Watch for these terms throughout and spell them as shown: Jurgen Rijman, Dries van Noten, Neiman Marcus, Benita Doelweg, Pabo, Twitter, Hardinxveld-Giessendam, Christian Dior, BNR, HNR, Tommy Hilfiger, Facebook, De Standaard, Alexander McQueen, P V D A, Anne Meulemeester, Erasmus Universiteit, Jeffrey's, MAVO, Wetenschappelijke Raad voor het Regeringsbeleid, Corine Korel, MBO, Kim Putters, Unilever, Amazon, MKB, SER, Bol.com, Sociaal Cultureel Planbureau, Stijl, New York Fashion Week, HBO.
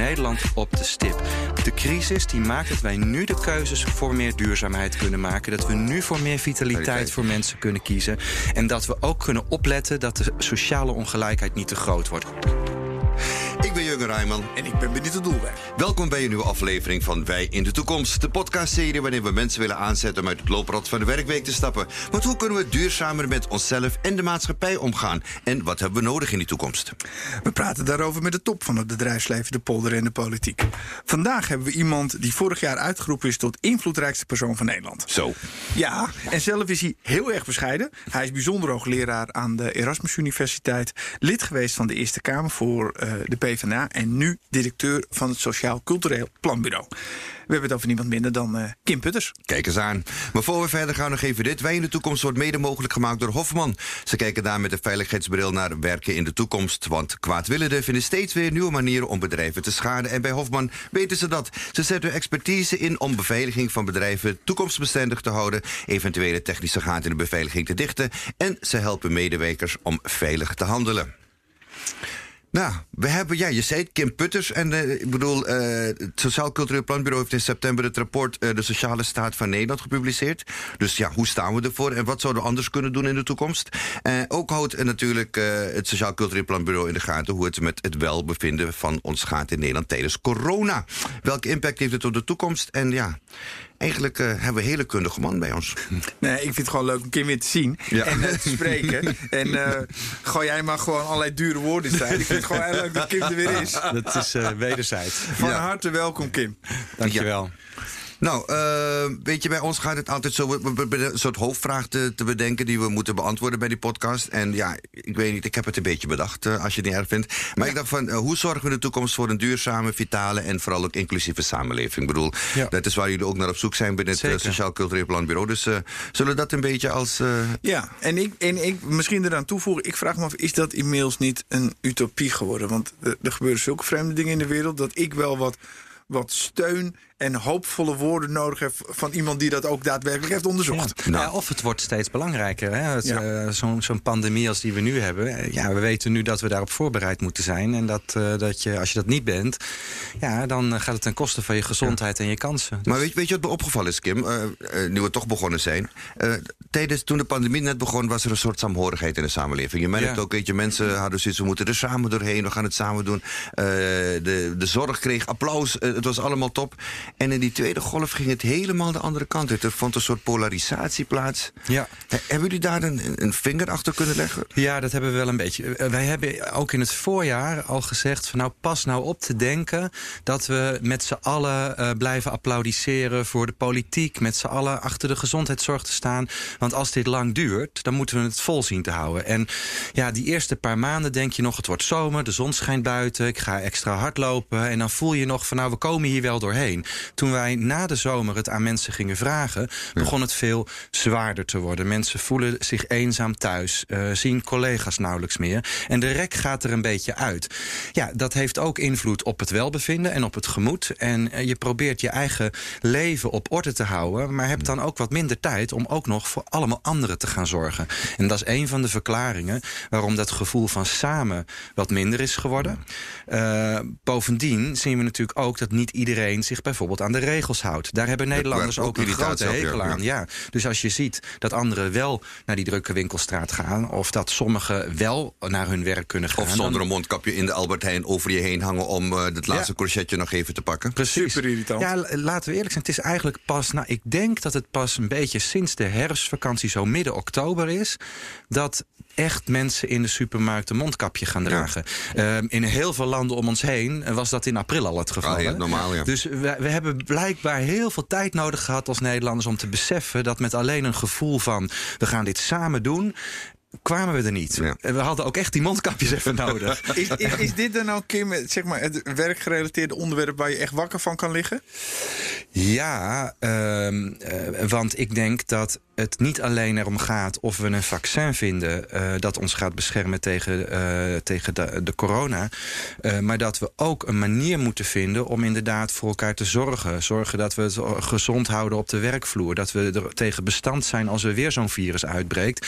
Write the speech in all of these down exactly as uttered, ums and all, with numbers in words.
Nederland op de stip. De crisis die maakt dat wij nu de keuzes voor meer duurzaamheid kunnen maken. Dat we nu voor meer vitaliteit voor mensen kunnen kiezen. En dat we ook kunnen opletten dat de sociale ongelijkheid niet te groot wordt. Ik ben Jurgen Rijman. En ik ben Benita Doelweg. Welkom bij een nieuwe aflevering van Wij in de Toekomst. De podcastserie waarin we mensen willen aanzetten om uit het looprad van de werkweek te stappen. Want hoe kunnen we duurzamer met onszelf en de maatschappij omgaan? En wat hebben we nodig in die toekomst? We praten daarover met de top van het bedrijfsleven, de polder en de politiek. Vandaag hebben we iemand die vorig jaar uitgeroepen is tot invloedrijkste persoon van Nederland. Zo. Ja, en zelf is hij heel erg bescheiden. Hij is bijzonder hoogleraar aan de Erasmus Universiteit. Lid geweest van de Eerste Kamer voor uh, de P V D A. En nu directeur van het Sociaal Cultureel Planbureau. We hebben het over niemand minder dan uh, Kim Putters. Kijk eens aan. Maar voor we verder gaan, nog even dit. Wij in de Toekomst wordt mede mogelijk gemaakt door Hofman. Ze kijken daar met een veiligheidsbril naar werken in de toekomst. Want kwaadwillenden vinden steeds weer nieuwe manieren om bedrijven te schaden. En bij Hofman weten ze dat. Ze zetten hun expertise in om beveiliging van bedrijven toekomstbestendig te houden. Eventuele technische gaten in de beveiliging te dichten. En ze helpen medewerkers om veilig te handelen. Nou, we hebben, ja, je zei het, Kim Putters. En uh, ik bedoel, uh, het Sociaal Cultureel Planbureau heeft in september het rapport uh, De Sociale Staat van Nederland gepubliceerd. Dus ja, hoe staan we ervoor en wat zouden we anders kunnen doen in de toekomst? Uh, ook houdt uh, natuurlijk uh, het Sociaal Cultureel Planbureau in de gaten hoe het met het welbevinden van ons gaat in Nederland tijdens corona. Welke impact heeft het op de toekomst? En ja, eigenlijk uh, hebben we een hele kundige man bij ons. Nee, ik vind het gewoon leuk om Kim weer te zien, ja, en uh, te spreken. En uh, gooi jij maar gewoon allerlei dure woorden zijn. Ik vind het gewoon heel leuk dat Kim er weer is. Dat is uh, wederzijds. Van ja. harte welkom, Kim. Dankjewel. Ja. Nou, uh, weet je, bij ons gaat het altijd zo... We, we, we, een soort hoofdvraag te, te bedenken die we moeten beantwoorden bij die podcast. En ja, ik weet niet, ik heb het een beetje bedacht, uh, als je het niet erg vindt. Maar ja. ik dacht van, uh, hoe zorgen we in de toekomst voor een duurzame, vitale en vooral ook inclusieve samenleving? Ik bedoel, ja. dat is waar jullie ook naar op zoek zijn binnen Zeker. het uh, Sociaal Cultureel Planbureau. Dus uh, zullen we dat een beetje als... Uh... Ja, en ik, en ik misschien eraan toevoegen, ik vraag me af, is dat inmiddels niet een utopie geworden? Want uh, er gebeuren zulke vreemde dingen in de wereld dat ik wel wat... wat steun en hoopvolle woorden nodig heeft van iemand die dat ook daadwerkelijk heeft onderzocht. Ja. Nou. Ja, of het wordt steeds belangrijker. Hè? Het, ja. uh, zo'n, zo'n pandemie als die we nu hebben. Ja, we weten nu dat we daarop voorbereid moeten zijn. En dat, uh, dat je, als je dat niet bent, ja, dan gaat het ten koste van je gezondheid ja. en je kansen. Dus... Maar weet, weet je wat me opgevallen is, Kim? Uh, uh, nu we toch begonnen zijn. Uh, tijdens, toen de pandemie net begon, was er een soort saamhorigheid in de samenleving. Je merkt ja. ook, weet je, mensen hadden zoiets, we moeten er samen doorheen, we gaan het samen doen. Uh, de, de zorg kreeg applaus. Uh, Het was allemaal top. En in die tweede golf ging het helemaal de andere kant uit. Er vond een soort polarisatie plaats. Ja. Hebben jullie daar een, een vinger achter kunnen leggen? Ja, dat hebben we wel een beetje. Wij hebben ook in het voorjaar al gezegd van nou, pas nou op te denken dat we met z'n allen uh, blijven applaudisseren voor de politiek. Met z'n allen achter de gezondheidszorg te staan. Want als dit lang duurt, dan moeten we het vol zien te houden. En ja, die eerste paar maanden denk je nog, het wordt zomer, de zon schijnt buiten, ik ga extra hardlopen. En dan voel je nog van nou, we komen komen hier wel doorheen. Toen wij na de zomer het aan mensen gingen vragen, begon het veel zwaarder te worden. Mensen voelen zich eenzaam thuis, uh, zien collega's nauwelijks meer. En de rek gaat er een beetje uit. Ja, dat heeft ook invloed op het welbevinden en op het gemoed. En uh, je probeert je eigen leven op orde te houden, maar hebt dan ook wat minder tijd om ook nog voor allemaal anderen te gaan zorgen. En dat is een van de verklaringen waarom dat gevoel van samen wat minder is geworden. Uh, bovendien zien we natuurlijk ook dat niet iedereen zich bijvoorbeeld aan de regels houdt. Daar hebben Nederlanders ook een grote hekel aan. Ja. Dus als je ziet dat anderen wel naar die drukke winkelstraat gaan, of dat sommigen wel naar hun werk kunnen gaan. Of zonder een mondkapje in de Albert Heijn over je heen hangen om uh, het laatste ja. crochetjeje nog even te pakken. Precies. Super irritant. Ja, laten we eerlijk zijn. Het is eigenlijk pas, nou, ik denk dat het pas een beetje sinds de herfstvakantie, zo midden oktober is, dat echt mensen in de supermarkt een mondkapje gaan dragen. Ja. Uh, in heel veel landen om ons heen was dat in april al het geval. Ah, ja, normaal, ja. Dus we, we hebben blijkbaar heel veel tijd nodig gehad als Nederlanders om te beseffen dat met alleen een gevoel van we gaan dit samen doen, kwamen we er niet. Ja. We hadden ook echt die mondkapjes even nodig. Is, is, is dit dan ook, Kim, zeg maar, het werkgerelateerde onderwerp waar je echt wakker van kan liggen? Ja, uh, uh, want ik denk dat het niet alleen erom gaat of we een vaccin vinden uh, dat ons gaat beschermen tegen, uh, tegen de, de corona. Uh, maar dat we ook een manier moeten vinden om inderdaad voor elkaar te zorgen. Zorgen dat we het gezond houden op de werkvloer. Dat we er tegen bestand zijn als er weer zo'n virus uitbreekt.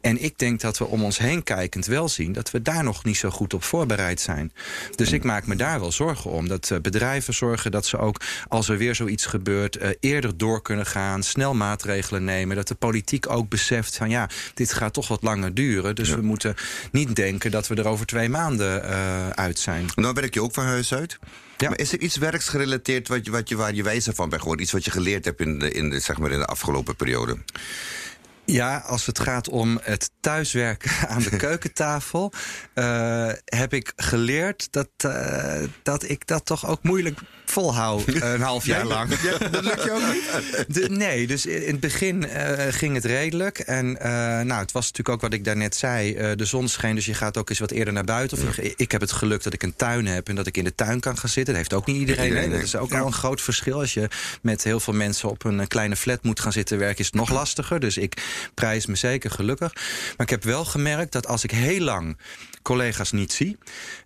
En ik denk dat we om ons heen kijkend wel zien dat we daar nog niet zo goed op voorbereid zijn. Dus ik maak me daar wel zorgen om. Dat bedrijven zorgen dat ze ook als er weer zoiets gebeurt uh, eerder door kunnen gaan. Snel maatregelen nemen. Dat de politiek ook beseft van ja, dit gaat toch wat langer duren. Dus ja. we moeten niet denken dat we er over twee maanden uh, uit zijn. Nou werk je ook van huis uit. Ja. Maar is er iets werksgerelateerd wat je, wat je, waar je wijzer van bent geworden? Iets wat je geleerd hebt in de, in de, zeg maar in de afgelopen periode? Ja, als het gaat om het thuiswerken aan de keukentafel, uh, heb ik geleerd dat, uh, dat ik dat toch ook moeilijk volhoud een half jaar nee, lang. Ja, dat lukt je ook niet? De, nee, dus in het begin uh, ging het redelijk. En uh, nou, het was natuurlijk ook wat ik daarnet zei. Uh, de zon scheen, dus je gaat ook eens wat eerder naar buiten. Of ja. Ik heb het geluk dat ik een tuin heb en dat ik in de tuin kan gaan zitten. Dat heeft ook niet iedereen. iedereen nee. Dat is ook ja. al een groot verschil. Als je met heel veel mensen op een kleine flat moet gaan zitten werken, is het nog lastiger. Dus ik prijs me zeker gelukkig. Maar ik heb wel gemerkt dat als ik heel lang collega's niet zie,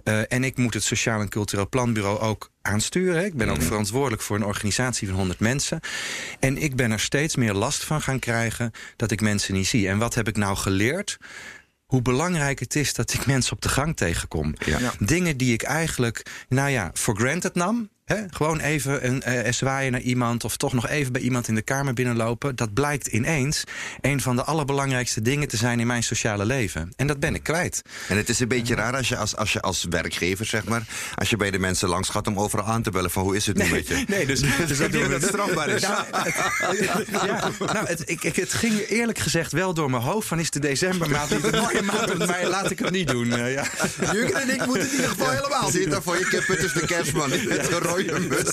Uh, en ik moet het Sociaal en Cultureel Planbureau ook aansturen. Ik ben ook verantwoordelijk voor een organisatie van honderd mensen. En ik ben er steeds meer last van gaan krijgen dat ik mensen niet zie. En wat heb ik nou geleerd? Hoe belangrijk het is dat ik mensen op de gang tegenkom. Ja. Ja. Dingen die ik eigenlijk, nou ja, for granted nam. He, gewoon even een uh, zwaaien naar iemand of toch nog even bij iemand in de kamer binnenlopen. Dat blijkt ineens een van de allerbelangrijkste dingen te zijn in mijn sociale leven. En dat ben ik kwijt. En het is een beetje raar als je als, als, je als werkgever, zeg maar, als je bij de mensen langs gaat om overal aan te bellen van hoe is het nu nee, met je? Nee, dus, dus dat doen we dat strafbaar is. Nou, het, ja, nou, het, ik, ik, het ging eerlijk gezegd wel door mijn hoofd van is de decembermaand niet de mooie maand, maar laat ik het niet doen. Uh, ja. Jurgen en ik moeten het in ieder geval helemaal zitten ja. voor je kippen tussen de kerstman. Ja. We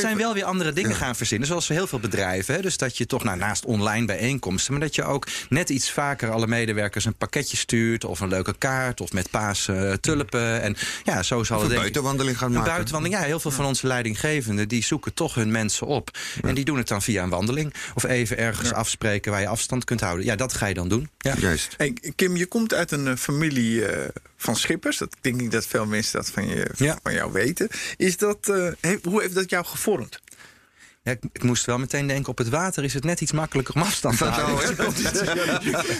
zijn wel weer andere dingen gaan verzinnen, zoals heel veel bedrijven. Hè? Dus dat je toch nou, naast online bijeenkomsten, maar dat je ook net iets vaker alle medewerkers een pakketje stuurt of een leuke kaart of met paas uh, tulpen. En ja, zo zal het een buitenwandeling gaan maken. Een buitenwandeling, ja. Heel veel van onze leidinggevenden die zoeken toch hun mensen op. Ja. En die doen het dan via een wandeling of even ergens ja. afspreken waar je afstand kunt houden. Ja, dat ga je dan doen. Ja. Juist. Hey, Kim, je komt uit een uh, familie uh, van schippers. Dat denk ik dat veel mensen dat van je, ja. van jou weten. Is dat, uh, he, hoe heeft dat jou gevormd? Ja, ik, ik moest wel meteen denken, op het water is het net iets makkelijker om afstand te houden.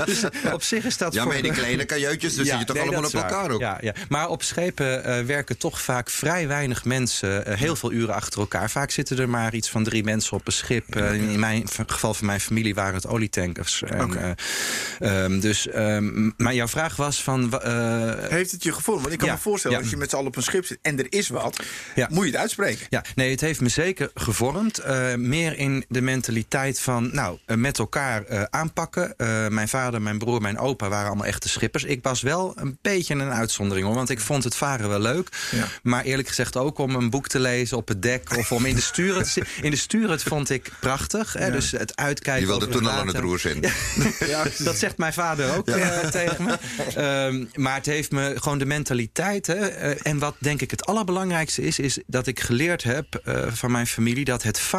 Dus op zich is dat... Ja, maar in die kleine kajuitjes, dus ja, zit je toch nee, allemaal op waar. elkaar ook. Ja, ja. Maar op schepen uh, werken toch vaak vrij weinig mensen uh, heel veel uren achter elkaar. Vaak zitten er maar iets van drie mensen op een schip. Uh, in mijn in geval van mijn familie waren het olietankers. En, okay. uh, um, dus, um, maar jouw vraag was van... Uh, heeft het je gevoel? Want ik kan ja, me voorstellen, ja. als je met z'n allen op een schip zit en er is wat, ja. moet je het uitspreken. Ja, nee, het heeft me zeker gevormd. Uh, meer in de mentaliteit van, nou, uh, met elkaar uh, aanpakken. Uh, mijn vader, mijn broer, mijn opa waren allemaal echte schippers. Ik was wel een beetje een uitzondering, hoor, want ik vond het varen wel leuk. Ja. Maar eerlijk gezegd ook om een boek te lezen op het dek of om in de sturen te zitten. In de sturen vond ik prachtig. Hè, ja. Dus het uitkijken. Je wilde toen al aan het roer zijn. Ja, dat zegt mijn vader ook ja. uh, tegen me. Uh, maar het heeft me gewoon de mentaliteit. Hè, uh, en wat denk ik het allerbelangrijkste is, is dat ik geleerd heb uh, van mijn familie dat het varen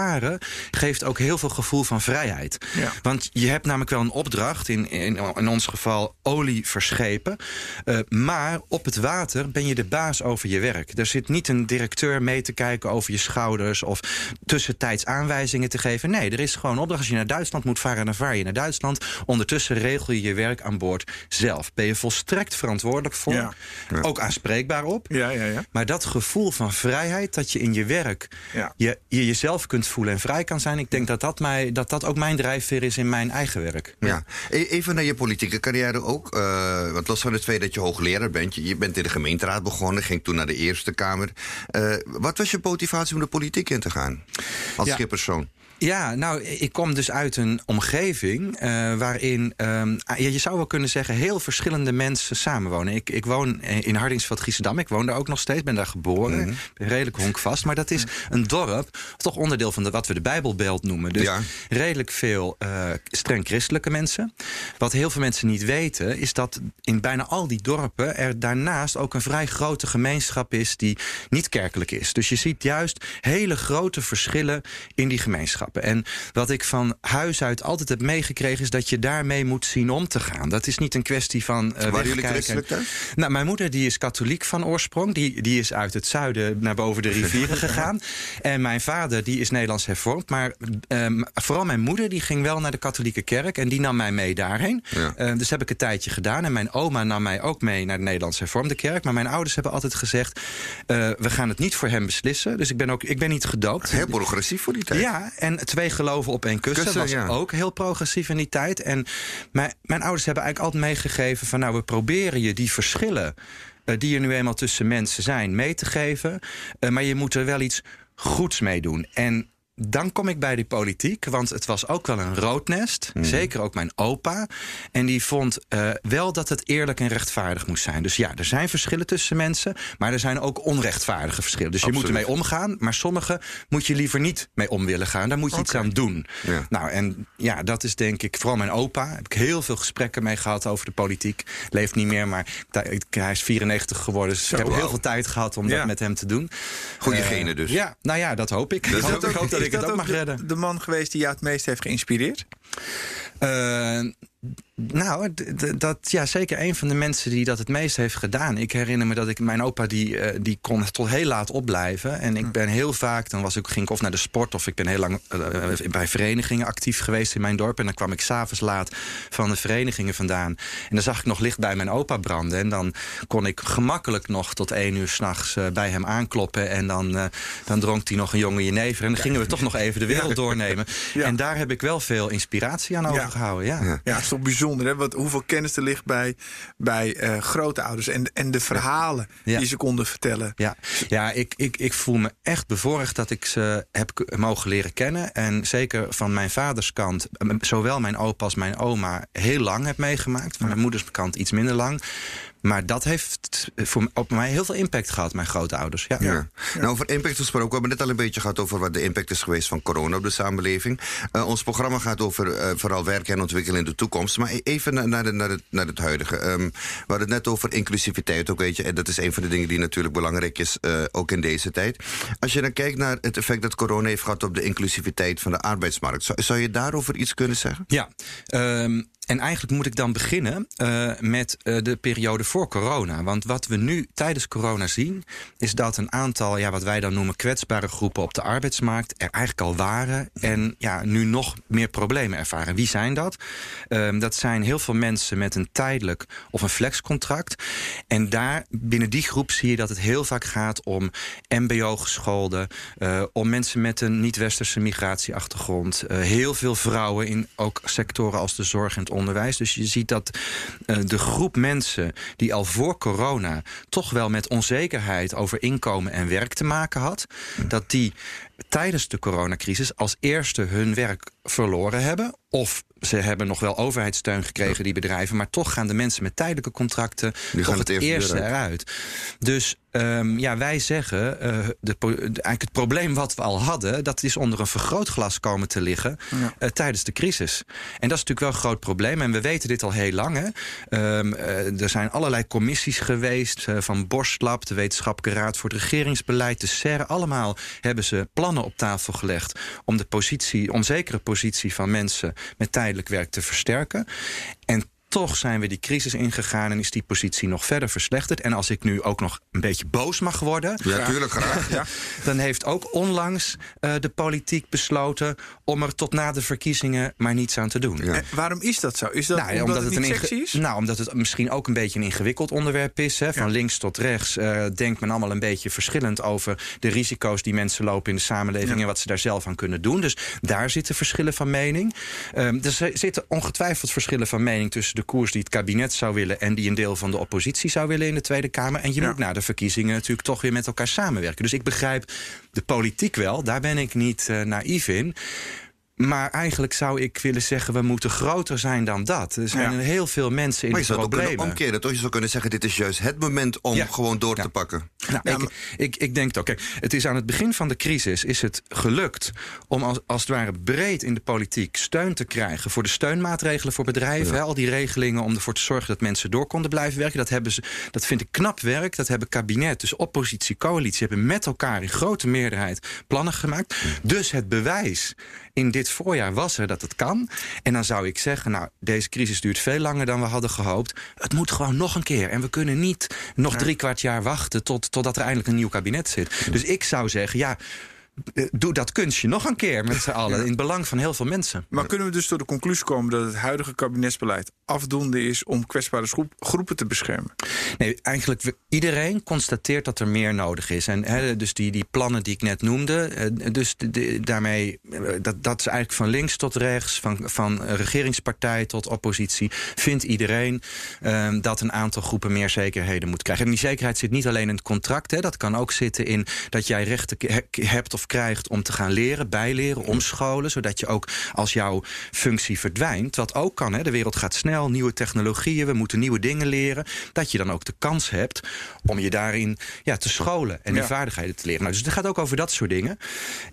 geeft ook heel veel gevoel van vrijheid. Ja. Want je hebt namelijk wel een opdracht, in, in, in ons geval olie verschepen. Uh, maar op het water ben je de baas over je werk. Er zit niet een directeur mee te kijken over je schouders of tussentijds aanwijzingen te geven. Nee, er is gewoon een opdracht. Als je naar Duitsland moet varen, dan vaar je naar Duitsland. Ondertussen regel je je werk aan boord zelf. Ben je volstrekt verantwoordelijk voor. Ja. Ja. Ook aanspreekbaar op. Ja, ja, ja. Maar dat gevoel van vrijheid, dat je in je werk ja. je, je jezelf kunt voelen en vrij kan zijn. Ik denk dat dat, mij, dat dat ook mijn drijfveer is in mijn eigen werk. Ja. Even naar je politieke carrière ook. Uh, want los van het feit dat je hoogleraar bent. Je, je bent in de gemeenteraad begonnen. Ging toen naar de Eerste Kamer. Uh, wat was je motivatie om de politiek in te gaan? Als ja. schipperszoon. Ja, nou, ik kom dus uit een omgeving uh, waarin, um, je zou wel kunnen zeggen, heel verschillende mensen samenwonen. Ik, ik woon in Hardinxveld-Giessendam. Ik woon daar ook nog steeds, ben daar geboren. Mm-hmm. Redelijk honkvast. Maar dat is een dorp, toch onderdeel van van de, wat we de Bijbelbelt noemen. Dus ja. redelijk veel uh, streng christelijke mensen. Wat heel veel mensen niet weten, is dat in bijna al die dorpen er daarnaast ook een vrij grote gemeenschap is die niet kerkelijk is. Dus je ziet juist hele grote verschillen in die gemeenschappen. En wat ik van huis uit altijd heb meegekregen, is dat je daarmee moet zien om te gaan. Dat is niet een kwestie van uh, Waren jullie christelijk thuis? Nou, mijn moeder die is katholiek van oorsprong. Die, die is uit het zuiden naar boven de rivieren gegaan. En mijn vader die is Nederlands hervormd. Maar um, vooral mijn moeder die ging wel naar de katholieke kerk. En die nam mij mee daarheen. Ja. Uh, dus heb ik een tijdje gedaan. En mijn oma nam mij ook mee naar de Nederlands hervormde kerk. Maar mijn ouders hebben altijd gezegd, uh, we gaan het niet voor hem beslissen. Dus ik ben, ook, ik ben niet gedoopt. Heel progressief voor die tijd. Ja, en twee geloven op één kussen, kussen was ja. ook heel progressief in die tijd. En mijn, mijn ouders hebben eigenlijk altijd meegegeven van, nou, we proberen je die verschillen uh, die er nu eenmaal tussen mensen zijn mee te geven. Uh, maar je moet er wel iets goeds mee doen. En dan kom ik bij die politiek, want het was ook wel een roodnest. Mm. Zeker ook mijn opa. En die vond uh, wel dat het eerlijk en rechtvaardig moest zijn. Dus ja, er zijn verschillen tussen mensen, maar er zijn ook onrechtvaardige verschillen. Dus Absoluut. Je moet ermee omgaan, maar sommige moet je liever niet mee om willen gaan. Daar moet je okay. iets aan doen. Ja. Nou, en ja, dat is denk ik, vooral mijn opa. Heb ik heel veel gesprekken mee gehad over de politiek. Leeft niet meer, maar hij is vierennegentig geworden. Dus Zo, ik heb wow. heel veel tijd gehad om ja. dat met hem te doen. Goede uh, genen dus. Ja, nou ja, dat hoop ik. Dat hoop, ik hoop dat ik Is dat ook de, de man geweest die jou het meest heeft geïnspireerd? Uh, nou, d- d- dat ja, zeker een van de mensen die dat het meest heeft gedaan. Ik herinner me dat ik mijn opa die, uh, die kon tot heel laat opblijven. En ik ben heel vaak, dan was ik, ging ik of naar de sport of ik ben heel lang uh, bij verenigingen actief geweest in mijn dorp. En dan kwam ik s'avonds laat van de verenigingen vandaan. En dan zag ik nog licht bij mijn opa branden. En dan kon ik gemakkelijk nog tot één uur s'nachts uh, bij hem aankloppen. En dan, uh, dan dronk hij nog een jonge jenever. En dan gingen we toch nog even de wereld ja. doornemen. Ja. En daar heb ik wel veel inspiratie aan overgehouden, ja. ja. Ja, het is toch bijzonder, hè? Wat, hoeveel kennis er ligt bij, bij uh, grootouders en, en de verhalen ja. die ze konden vertellen. Ja, ja ik, ik, ik voel me echt bevoorrecht dat ik ze heb mogen leren kennen. En zeker van mijn vaders kant, zowel mijn opa als mijn oma, heel lang heb meegemaakt. Van mijn moeders kant iets minder lang. Maar dat heeft voor op mij heel veel impact gehad, mijn grootouders. Ja. Ja. Ja. Nou, over impact gesproken, we hebben net al een beetje gehad over wat de impact is geweest van corona op de samenleving. Uh, ons programma gaat over uh, vooral werken en ontwikkelen in de toekomst. Maar even naar, naar, de, naar, het, naar het huidige. Um, we hadden het net over inclusiviteit ook, weet je. En dat is een van de dingen die natuurlijk belangrijk is, uh, ook in deze tijd. Als je dan kijkt naar het effect dat corona heeft gehad op de inclusiviteit van de arbeidsmarkt. Zou, zou je daarover iets kunnen zeggen? Ja, um... En eigenlijk moet ik dan beginnen uh, met uh, de periode voor corona. Want wat we nu tijdens corona zien, is dat een aantal, ja, wat wij dan noemen kwetsbare groepen op de arbeidsmarkt er eigenlijk al waren en ja, nu nog meer problemen ervaren. Wie zijn dat? Um, dat zijn heel veel mensen met een tijdelijk of een flexcontract. En daar, binnen die groep zie je dat het heel vaak gaat om mbo-gescholden, uh, om mensen met een niet-westerse migratieachtergrond, uh, heel veel vrouwen in ook sectoren als de zorg en het onderwijs. onderwijs. Dus je ziet dat uh, de groep mensen die al voor corona toch wel met onzekerheid over inkomen en werk te maken had, ja. dat die tijdens de coronacrisis als eerste hun werk verloren hebben. Of ze hebben nog wel overheidssteun gekregen, die bedrijven, maar toch gaan de mensen met tijdelijke contracten die toch het, het eerste eruit. eruit. Dus um, ja, wij zeggen, uh, de, de, eigenlijk het probleem wat we al hadden, dat is onder een vergrootglas komen te liggen ja. uh, tijdens de crisis. En dat is natuurlijk wel een groot probleem. En we weten dit al heel lang. Hè. Um, uh, er zijn allerlei commissies geweest uh, van Borstlap, de Wetenschappelijke Raad voor het Regeringsbeleid, de S E R. Allemaal hebben ze plannen op tafel gelegd om de positie, onzekere positie van mensen met tijdelijk werk te versterken. En toch zijn we die crisis ingegaan en is die positie nog verder verslechterd. En als ik nu ook nog een beetje boos mag worden, ja, tuurlijk, graag, ja. dan heeft ook onlangs uh, de politiek besloten om er tot na de verkiezingen maar niets aan te doen. Ja. En waarom is dat zo? Is dat nou, omdat, omdat het, het niet sexy is? Nou, omdat het misschien ook een beetje een ingewikkeld onderwerp is. Hè? Van ja. links tot rechts uh, denkt men allemaal een beetje verschillend over de risico's die mensen lopen in de samenleving ja. en wat ze daar zelf aan kunnen doen. Dus daar zitten verschillen van mening. Um, er zitten ongetwijfeld verschillen van mening tussen de de koers die het kabinet zou willen en die een deel van de oppositie zou willen in de Tweede Kamer. En je ja. moet na de verkiezingen natuurlijk toch weer met elkaar samenwerken. Dus ik begrijp de politiek wel, daar ben ik niet uh, naïef in. Maar eigenlijk zou ik willen zeggen, we moeten groter zijn dan dat. Er zijn ja. heel veel mensen in de problemen. Maar je zou ook kunnen omkeren, toch? Je zou kunnen zeggen, dit is juist het moment om ja. gewoon door ja. te pakken. Nou, ja, ik, ik, ik denk toch. Kijk, het is aan het begin van de crisis is het gelukt om als, als het ware breed in de politiek steun te krijgen voor de steunmaatregelen voor bedrijven. Ja. Hè, al die regelingen om ervoor te zorgen dat mensen door konden blijven werken. Dat hebben ze, dat vind ik knap werk. Dat hebben kabinet, dus oppositie, coalitie, hebben met elkaar in grote meerderheid plannen gemaakt. Ja. Dus het bewijs in dit voorjaar was er dat het kan. En dan zou ik zeggen, nou, deze crisis duurt veel langer dan we hadden gehoopt. Het moet gewoon nog een keer. En we kunnen niet nog ja. drie kwart jaar wachten tot, totdat er eindelijk een nieuw kabinet zit. Dus ik zou zeggen, ja, doe dat kunstje nog een keer met z'n allen. Ja. In het belang van heel veel mensen. Maar kunnen we dus tot de conclusie komen dat het huidige kabinetsbeleid afdoende is om kwetsbare groep, groepen te beschermen? Nee, eigenlijk we, iedereen constateert dat er meer nodig is. En he, dus die, die plannen die ik net noemde, dus de, de, daarmee, dat, dat is eigenlijk van links tot rechts, van, van regeringspartij tot oppositie, vindt iedereen um, dat een aantal groepen meer zekerheden moet krijgen. En die zekerheid zit niet alleen in het contract, he, dat kan ook zitten in dat jij rechten he, hebt of krijgt om te gaan leren, bijleren, omscholen, zodat je ook als jouw functie verdwijnt, wat ook kan, he, de wereld gaat snel, nieuwe technologieën, we moeten nieuwe dingen leren, dat je dan ook de kans hebt om je daarin ja, te scholen en die ja. vaardigheden te leren. Nou, dus het gaat ook over dat soort dingen.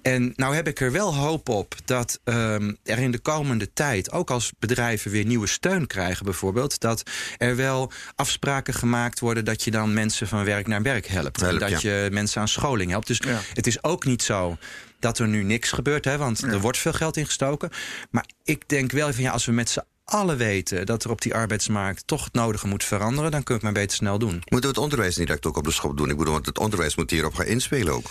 En nou heb ik er wel hoop op dat um, er in de komende tijd, ook als bedrijven weer nieuwe steun krijgen bijvoorbeeld, dat er wel afspraken gemaakt worden dat je dan mensen van werk naar werk helpt. Help, en dat ja. je mensen aan scholing helpt. Dus ja. het is ook niet zo dat er nu niks gebeurt, hè, want ja. er wordt veel geld ingestoken. Maar ik denk wel van ja, als we met z'n alle weten dat er op die arbeidsmarkt toch het nodige moet veranderen, dan kun je het maar beter snel doen. Moeten we het onderwijs niet direct ook op de schop doen? Ik bedoel, want het onderwijs moet hierop gaan inspelen ook.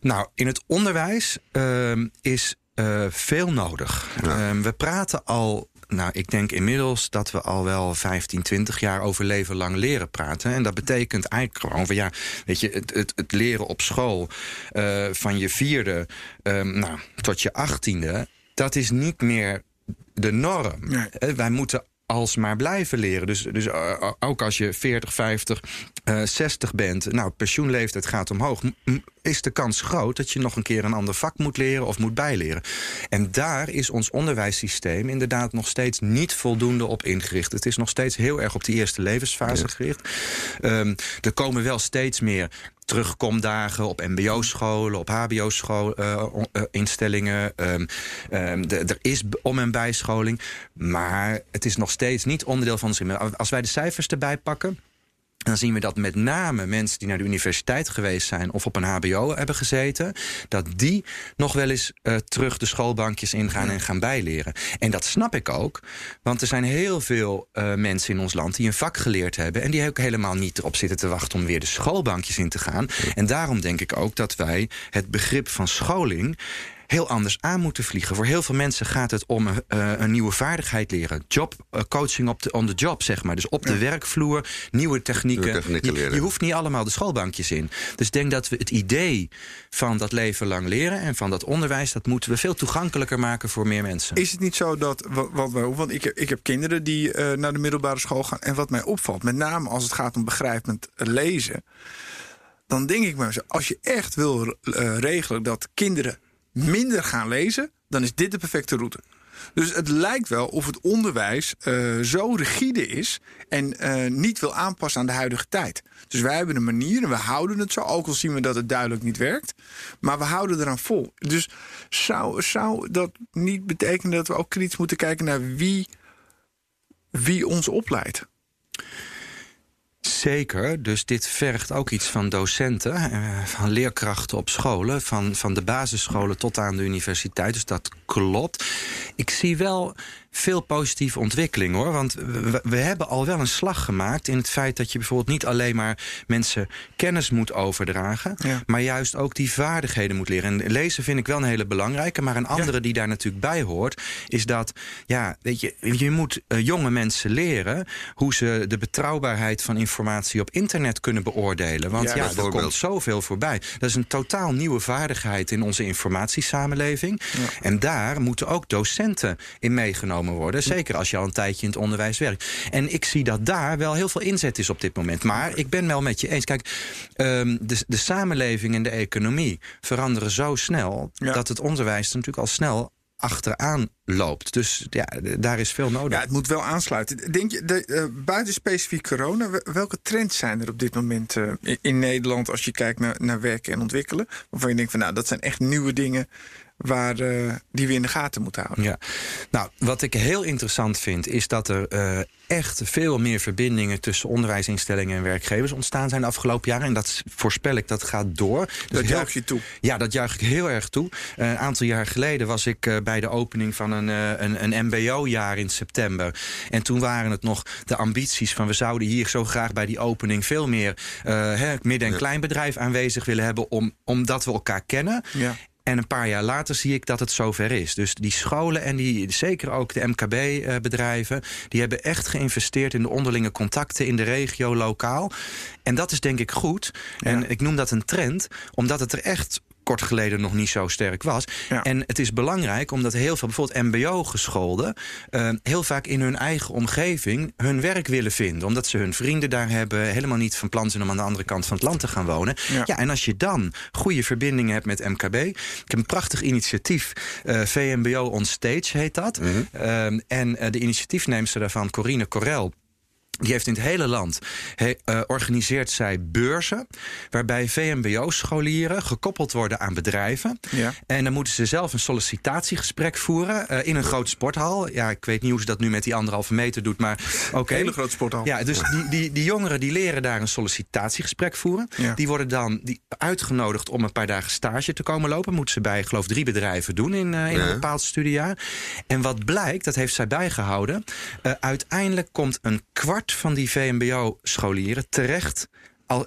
Nou, in het onderwijs uh, is uh, veel nodig. Ja. Uh, we praten al, nou, ik denk inmiddels dat we al wel vijftien, twintig jaar over leven lang leren praten. En dat betekent eigenlijk gewoon van ja, weet je, het, het, het leren op school uh, van je vierde uh, nou, tot je achttiende, dat is niet meer de norm. Nee. Wij moeten alsmaar blijven leren. Dus, dus ook als je veertig, vijftig, zestig bent, nou, pensioenleeftijd gaat omhoog, is de kans groot dat je nog een keer een ander vak moet leren of moet bijleren. En daar is ons onderwijssysteem inderdaad nog steeds niet voldoende op ingericht. Het is nog steeds heel erg op die eerste levensfase ja. gericht. Um, er komen wel steeds meer terugkomdagen op mbo-scholen, op hbo-instellingen. Uh, um, um, er is om- en bijscholing, maar het is nog steeds niet onderdeel van ons. Als wij de cijfers erbij pakken, dan zien we dat met name mensen die naar de universiteit geweest zijn of op een hbo hebben gezeten, dat die nog wel eens uh, terug de schoolbankjes ingaan en gaan bijleren. En dat snap ik ook, want er zijn heel veel uh, mensen in ons land die een vak geleerd hebben en die ook helemaal niet op zitten te wachten om weer de schoolbankjes in te gaan. En daarom denk ik ook dat wij het begrip van scholing heel anders aan moeten vliegen. Voor heel veel mensen gaat het om uh, een nieuwe vaardigheid leren. Job, uh, coaching op de, on the job, zeg maar. Dus op de ja. werkvloer, nieuwe technieken. Nieuwe technieken leren. Je, je hoeft niet allemaal de schoolbankjes in. Dus ik denk dat we het idee van dat leven lang leren en van dat onderwijs, dat moeten we veel toegankelijker maken voor meer mensen. Is het niet zo dat, wat mij, want ik, ik heb kinderen die uh, naar de middelbare school gaan, en wat mij opvalt, met name als het gaat om begrijpend lezen, dan denk ik maar, als je echt wil uh, regelen dat kinderen minder gaan lezen, dan is dit de perfecte route. Dus het lijkt wel of het onderwijs uh, zo rigide is en uh, niet wil aanpassen aan de huidige tijd. Dus wij hebben een manier en we houden het zo, ook al zien we dat het duidelijk niet werkt, maar we houden eraan vol. Dus zou, zou dat niet betekenen dat we ook kritisch moeten kijken naar wie, wie ons opleidt? Zeker, dus dit vergt ook iets van docenten, van leerkrachten op scholen, van, van de basisscholen tot aan de universiteit. Dus dat klopt. Ik zie wel veel positieve ontwikkeling, hoor. Want we, we hebben al wel een slag gemaakt in het feit dat je bijvoorbeeld niet alleen maar mensen kennis moet overdragen, ja. maar juist ook die vaardigheden moet leren. En lezen vind ik wel een hele belangrijke, maar een andere ja. die daar natuurlijk bij hoort, is dat, ja, weet je, je moet uh, jonge mensen leren hoe ze de betrouwbaarheid van informatie op internet kunnen beoordelen. Want ja, ja er komt zoveel voorbij. Dat is een totaal nieuwe vaardigheid in onze informatiesamenleving. Ja. En daar moeten ook docenten in meegenomen worden. Zeker als je al een tijdje in het onderwijs werkt. En ik zie dat daar wel heel veel inzet is op dit moment. Maar ik ben wel met je eens. Kijk, um, de, de samenleving en de economie veranderen zo snel, ja. dat het onderwijs natuurlijk al snel achteraan loopt. Dus ja, daar is veel nodig. Ja, het moet wel aansluiten. Denk je, de, uh, buiten specifiek corona, welke trends zijn er op dit moment uh, in Nederland als je kijkt naar, naar werken en ontwikkelen? Waarvan je denkt van, nou, dat zijn echt nieuwe dingen waar, uh, die we in de gaten moeten houden. Ja. Nou, wat ik heel interessant vind, is dat er uh, echt veel meer verbindingen tussen onderwijsinstellingen en werkgevers ontstaan zijn de afgelopen jaren. En dat voorspel ik, dat gaat door. Dus dat juich je toe? Ja, dat juich ik heel erg toe. Uh, een aantal jaar geleden was ik uh, bij de opening van een, uh, een, een M B O-jaar in september. En toen waren het nog de ambities van we zouden hier zo graag bij die opening veel meer uh, hè, midden- en kleinbedrijf aanwezig willen hebben, om, omdat we elkaar kennen. Ja. En een paar jaar later zie ik dat het zover is. Dus die scholen en die, zeker ook de M K B-bedrijven... die hebben echt geïnvesteerd in de onderlinge contacten in de regio, lokaal. En dat is denk ik goed. Ja. En ik noem dat een trend, omdat het er echt kort geleden nog niet zo sterk was. Ja. En het is belangrijk omdat heel veel, bijvoorbeeld M B O-gescholden... Uh, heel vaak in hun eigen omgeving hun werk willen vinden. Omdat ze hun vrienden daar hebben. Helemaal niet van plan zijn om aan de andere kant van het land te gaan wonen. Ja, ja en als je dan goede verbindingen hebt met M K B... Ik heb een prachtig initiatief. Uh, V M B O Onstage heet dat. Mm-hmm. uh, en uh, de initiatiefneemster daarvan, Corine Korel... Die heeft in het hele land, he, uh, organiseert zij beurzen, waarbij V M B O-scholieren gekoppeld worden aan bedrijven. Ja. En dan moeten ze zelf een sollicitatiegesprek voeren uh, in een grote sporthal. Ja, ik weet niet hoe ze dat nu met die anderhalve meter doet, maar oké. Okay. Hele grote sporthal. Ja, dus die, die, die jongeren die leren daar een sollicitatiegesprek voeren. Ja. Die worden dan die, uitgenodigd om een paar dagen stage te komen lopen. Moeten ze bij, geloof drie bedrijven doen in, uh, in ja. een bepaald studiejaar. En wat blijkt, dat heeft zij bijgehouden, uh, uiteindelijk komt een kwart van die V M B O-scholieren terecht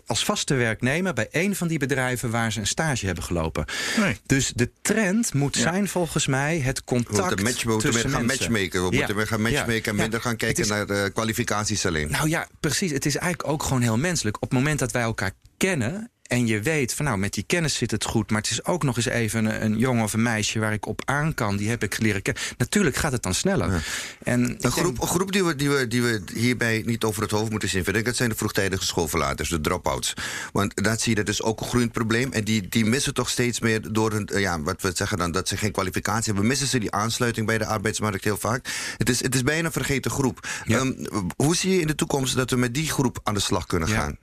als vaste werknemer bij één van die bedrijven waar ze een stage hebben gelopen. Nee. Dus de trend moet ja. zijn volgens mij het contact match, we tussen mensen. Gaan matchmaken. We ja. moeten weer gaan matchmaken ja. en minder ja. gaan kijken is, naar de kwalificaties alleen. Nou ja, precies. Het is eigenlijk ook gewoon heel menselijk. Op het moment dat wij elkaar kennen en je weet van nou, met die kennis zit het goed, maar het is ook nog eens even een, een jongen of een meisje waar ik op aan kan, die heb ik leren kennen. Natuurlijk gaat het dan sneller. Ja. En een, groep, denk... een groep die we, die, we, die we hierbij niet over het hoofd moeten zien, vind ik, dat zijn de vroegtijdige schoolverlaters, de drop-outs. Want dat zie je, dat is ook een groeiend probleem. En die, die missen toch steeds meer door hun, ja, wat we zeggen dan, dat ze geen kwalificatie hebben, missen ze die aansluiting bij de arbeidsmarkt heel vaak. Het is, het is bijna een vergeten groep. Ja. Um, hoe zie je in de toekomst dat we met die groep aan de slag kunnen ja. gaan?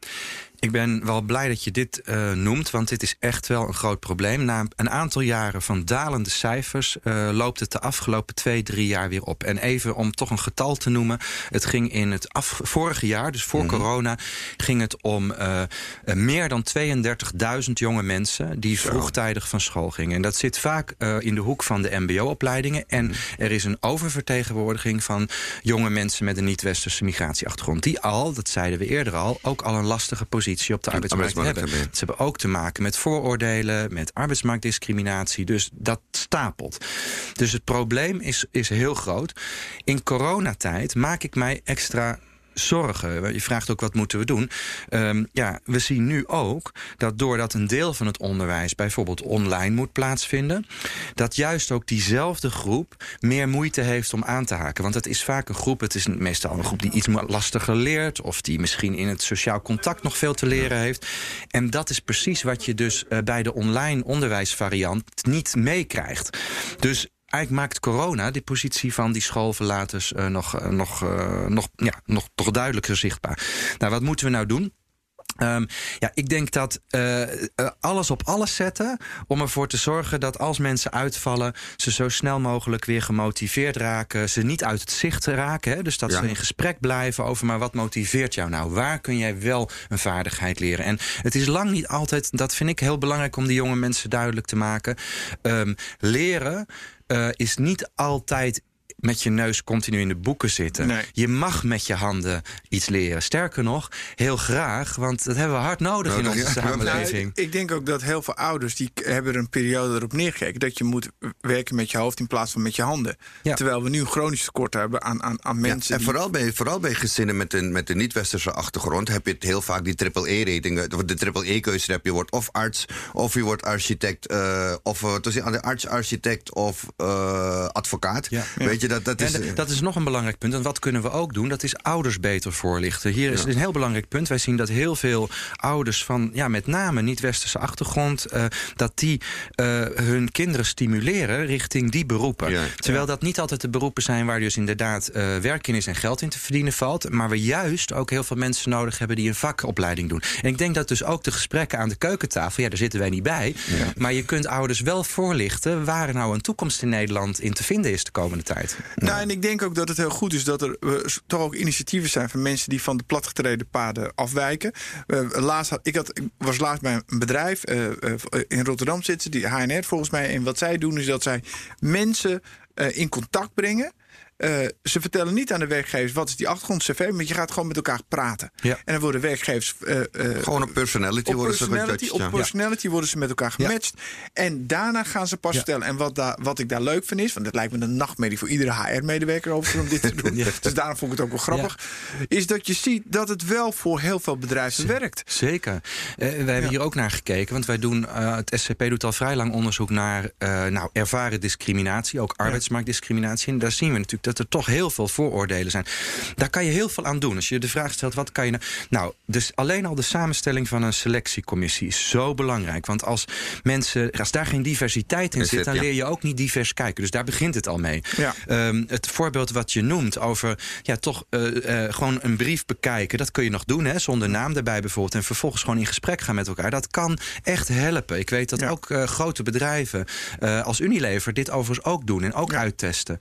Ik ben wel blij dat je dit uh, noemt, want dit is echt wel een groot probleem. Na een aantal jaren van dalende cijfers uh, loopt het de afgelopen twee, drie jaar weer op. En even om toch een getal te noemen, het ging in het af, vorige jaar, dus voor mm-hmm. corona, ging het om uh, meer dan tweeëndertigduizend jonge mensen die vroegtijdig van school gingen. En dat zit vaak uh, in de hoek van de M B O-opleidingen. En mm-hmm. er is een oververtegenwoordiging van jonge mensen met een niet-westerse migratieachtergrond. Die al, dat zeiden we eerder al, ook al een lastige positie op de arbeidsmarkt hebben. Ze hebben ook te maken met vooroordelen, met arbeidsmarktdiscriminatie. Dus dat stapelt. Dus het probleem is, is heel groot. In coronatijd maak ik mij extra zorgen. Je vraagt ook wat moeten we doen. Um, ja, we zien nu ook dat doordat een deel van het onderwijs bijvoorbeeld online moet plaatsvinden, dat juist ook diezelfde groep meer moeite heeft om aan te haken. Want dat is vaak een groep, het is meestal een groep die iets lastiger leert of die misschien in het sociaal contact nog veel te leren heeft. En dat is precies wat je dus uh, bij de online onderwijsvariant niet meekrijgt. Dus eigenlijk maakt corona de positie van die schoolverlaters uh, nog, uh, nog, uh, nog, ja, nog toch duidelijker zichtbaar. Nou, wat moeten we nou doen? Um, ja, ik denk dat uh, uh, alles op alles zetten om ervoor te zorgen dat als mensen uitvallen, ze zo snel mogelijk weer gemotiveerd raken, ze niet uit het zicht raken. Hè? Dus dat ja. ze in gesprek blijven over, maar wat motiveert jou nou? Waar kun jij wel een vaardigheid leren? En het is lang niet altijd, dat vind ik heel belangrijk om die jonge mensen duidelijk te maken. Um, leren uh, is niet altijd met je neus continu in de boeken zitten. Nee. Je mag met je handen iets leren. Sterker nog, heel graag, want dat hebben we hard nodig nou, in onze ja. samenleving. Nou, ik denk ook dat heel veel ouders, die hebben een periode erop neergekeken dat je moet werken met je hoofd in plaats van met je handen. Ja. Terwijl we nu een chronisch tekort hebben aan, aan, aan mensen. Ja, en vooral bij, vooral bij gezinnen met een, met een niet-westerse achtergrond heb je het heel vaak die triple E-ratingen. De triple E-keuze heb je, wordt of arts, of je wordt architect, uh, of uh, arts-architect of uh, advocaat. Ja. Weet je, dat, dat, is... dat is nog een belangrijk punt. En wat kunnen we ook doen? Dat is ouders beter voorlichten. Hier is ja. een heel belangrijk punt. Wij zien dat heel veel ouders van, ja, met name niet-westerse achtergrond, Uh, dat die uh, hun kinderen stimuleren richting die beroepen. Ja. Terwijl dat niet altijd de beroepen zijn waar dus inderdaad uh, werk in is en geld in te verdienen valt, maar we juist ook heel veel mensen nodig hebben die een vakopleiding doen. En ik denk dat dus ook de gesprekken aan de keukentafel, ja, daar zitten wij niet bij, ja. maar je kunt ouders wel voorlichten waar nou een toekomst in Nederland in te vinden is de komende tijd. Nou, en ik denk ook dat het heel goed is dat er uh, toch ook initiatieven zijn van mensen die van de platgetreden paden afwijken. Uh, laatst had, ik, had, ik was laatst bij een bedrijf uh, uh, in Rotterdam zitten, die H N R volgens mij, en wat zij doen is dat zij mensen uh, in contact brengen. Uh, ze vertellen niet aan de werkgevers wat is die achtergrond-cv, maar je gaat gewoon met elkaar praten. Ja. En dan worden werkgevers Uh, uh, gewoon op personality, op worden, personality, ze op personality ja. worden ze met elkaar gematcht. Ja. En daarna gaan ze pas ja. vertellen. En wat, da- wat ik daar leuk vind is, want dat lijkt me een nachtmerrie voor iedere H R-medewerker over om dit te doen. ja. Dus daarom vond ik het ook wel grappig. Ja. Is dat je ziet dat het wel voor heel veel bedrijven Z- werkt. Zeker. Uh, wij hebben ja. hier ook naar gekeken, want wij doen, uh, het S C P doet al vrij lang onderzoek naar uh, nou, ervaren discriminatie, ook arbeidsmarktdiscriminatie. En daar zien we natuurlijk dat dat er toch heel veel vooroordelen zijn. Daar kan je heel veel aan doen. Als je de vraag stelt, wat kan je nou... Nou, dus alleen al de samenstelling van een selectiecommissie is zo belangrijk. Want als mensen, als daar geen diversiteit in is zit... Het, dan ja. leer je ook niet divers kijken. Dus daar begint het al mee. Ja. Um, het voorbeeld wat je noemt over... ja, toch uh, uh, gewoon een brief bekijken. Dat kun je nog doen, hè, zonder naam daarbij bijvoorbeeld. En vervolgens gewoon in gesprek gaan met elkaar. Dat kan echt helpen. Ik weet dat ja. ook uh, grote bedrijven uh, als Unilever... dit overigens ook doen en ook ja. uittesten.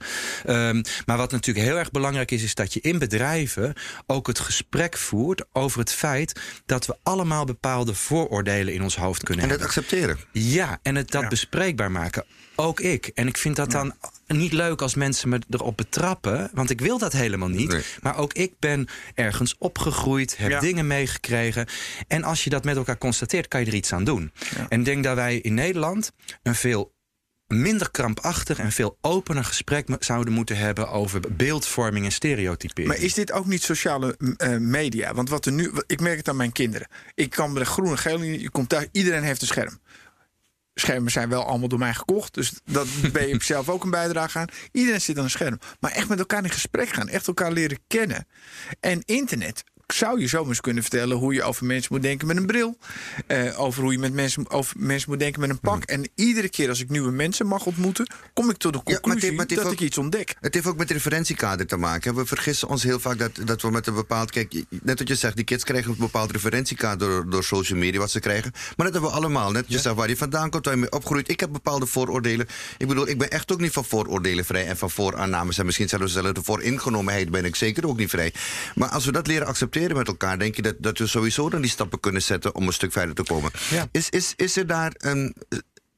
Um, Maar wat natuurlijk heel erg belangrijk is, is dat je in bedrijven ook het gesprek voert over het feit dat we allemaal bepaalde vooroordelen in ons hoofd kunnen en hebben. En dat accepteren. Ja, en het dat ja. bespreekbaar maken. Ook ik. En ik vind dat dan niet leuk als mensen me erop betrappen, want ik wil dat helemaal niet. Nee. Maar ook ik ben ergens opgegroeid, heb ja. dingen meegekregen. En als je dat met elkaar constateert, kan je er iets aan doen. Ja. En ik denk dat wij in Nederland een veel minder krampachtig en veel opener gesprek zouden moeten hebben over beeldvorming en stereotypering. Maar is dit ook niet sociale uh, media? Want wat er nu, ik merk het aan mijn kinderen. Ik kan met groen en geel, je komt thuis, iedereen heeft een scherm. Schermen zijn wel allemaal door mij gekocht. Dus dat ben je zelf ook een bijdrage aan. Iedereen zit aan een scherm. Maar echt met elkaar in gesprek gaan. Echt elkaar leren kennen. En internet zou je zomaar eens kunnen vertellen hoe je over mensen moet denken met een bril. Uh, over hoe je met mensen, over mensen moet denken met een pak. En iedere keer als ik nieuwe mensen mag ontmoeten, kom ik tot de conclusie ja, maar het heeft, maar het heeft dat ook, ik iets ontdek. Het heeft ook met referentiekader te maken. We vergissen ons heel vaak dat, dat we met een bepaald... Kijk, net wat je zegt, die kids krijgen een bepaald referentiekader door, door social media, wat ze krijgen. Maar dat hebben we allemaal. Net je ja. zegt, waar je vandaan komt, waar je mee opgroeit. Ik heb bepaalde vooroordelen. Ik bedoel, ik ben echt ook niet van vooroordelen vrij en van vooraannames. En misschien zelfs de vooringenomenheid ben ik zeker ook niet vrij. Maar als we dat leren accepteren met elkaar, denk je dat, dat we sowieso dan die stappen kunnen zetten om een stuk verder te komen. Ja. Is, is, is er daar een...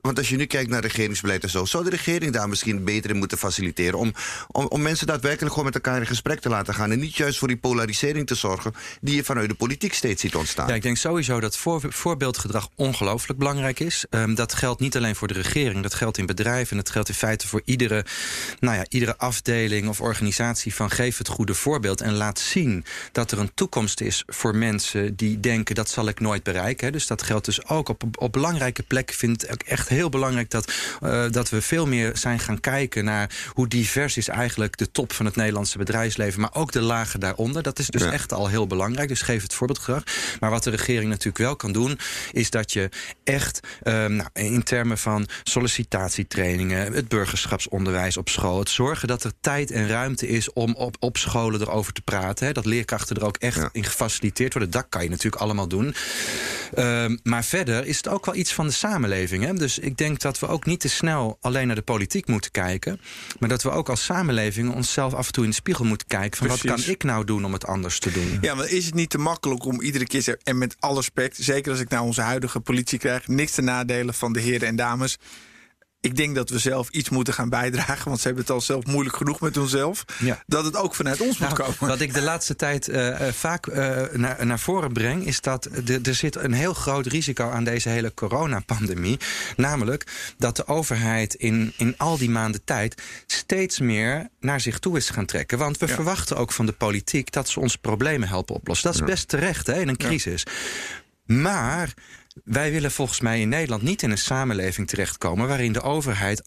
Want als je nu kijkt naar regeringsbeleid en zo, zou de regering daar misschien beter in moeten faciliteren om, om, om mensen daadwerkelijk gewoon met elkaar in gesprek te laten gaan en niet juist voor die polarisering te zorgen die je vanuit de politiek steeds ziet ontstaan? Ja, ik denk sowieso dat voor, voorbeeldgedrag ongelooflijk belangrijk is. Um, dat geldt niet alleen voor de regering, dat geldt in bedrijven en dat geldt in feite voor iedere, nou ja, iedere afdeling of organisatie van geef het goede voorbeeld en laat zien dat er een toekomst is voor mensen die denken dat zal ik nooit bereiken. Hè. Dus dat geldt dus ook op, op belangrijke plekken, vind ik echt heel belangrijk dat, uh, dat we veel meer zijn gaan kijken naar hoe divers is eigenlijk de top van het Nederlandse bedrijfsleven, maar ook de lagen daaronder. Dat is dus ja. echt al heel belangrijk, dus geef het voorbeeldgedrag. Maar wat de regering natuurlijk wel kan doen, is dat je echt uh, nou, in termen van sollicitatietrainingen, het burgerschapsonderwijs op school, het zorgen dat er tijd en ruimte is om op, op scholen erover te praten, hè, dat leerkrachten er ook echt ja. in gefaciliteerd worden. Dat kan je natuurlijk allemaal doen. Uh, maar verder is het ook wel iets van de samenleving. Hè? Dus ik denk dat we ook niet te snel alleen naar de politiek moeten kijken, maar dat we ook als samenleving onszelf af en toe in de spiegel moeten kijken van Precies. wat kan ik nou doen om het anders te doen? Ja, maar is het niet te makkelijk om iedere keer te, en met alle respect, zeker als ik naar onze huidige politie krijg, niks te nadelen van de heren en dames. Ik denk dat we zelf iets moeten gaan bijdragen, want ze hebben het al zelf moeilijk genoeg met onszelf. Ja. Dat het ook vanuit ons nou, moet komen. Wat ik de laatste tijd uh, vaak uh, naar, naar voren breng, is dat de, er zit een heel groot risico aan deze hele coronapandemie. Namelijk dat de overheid in, in al die maanden tijd steeds meer naar zich toe is gaan trekken. Want we ja. verwachten ook van de politiek dat ze ons problemen helpen oplossen. Dat is best terecht hè, in een crisis. Ja. Maar wij willen volgens mij in Nederland niet in een samenleving terechtkomen waarin de overheid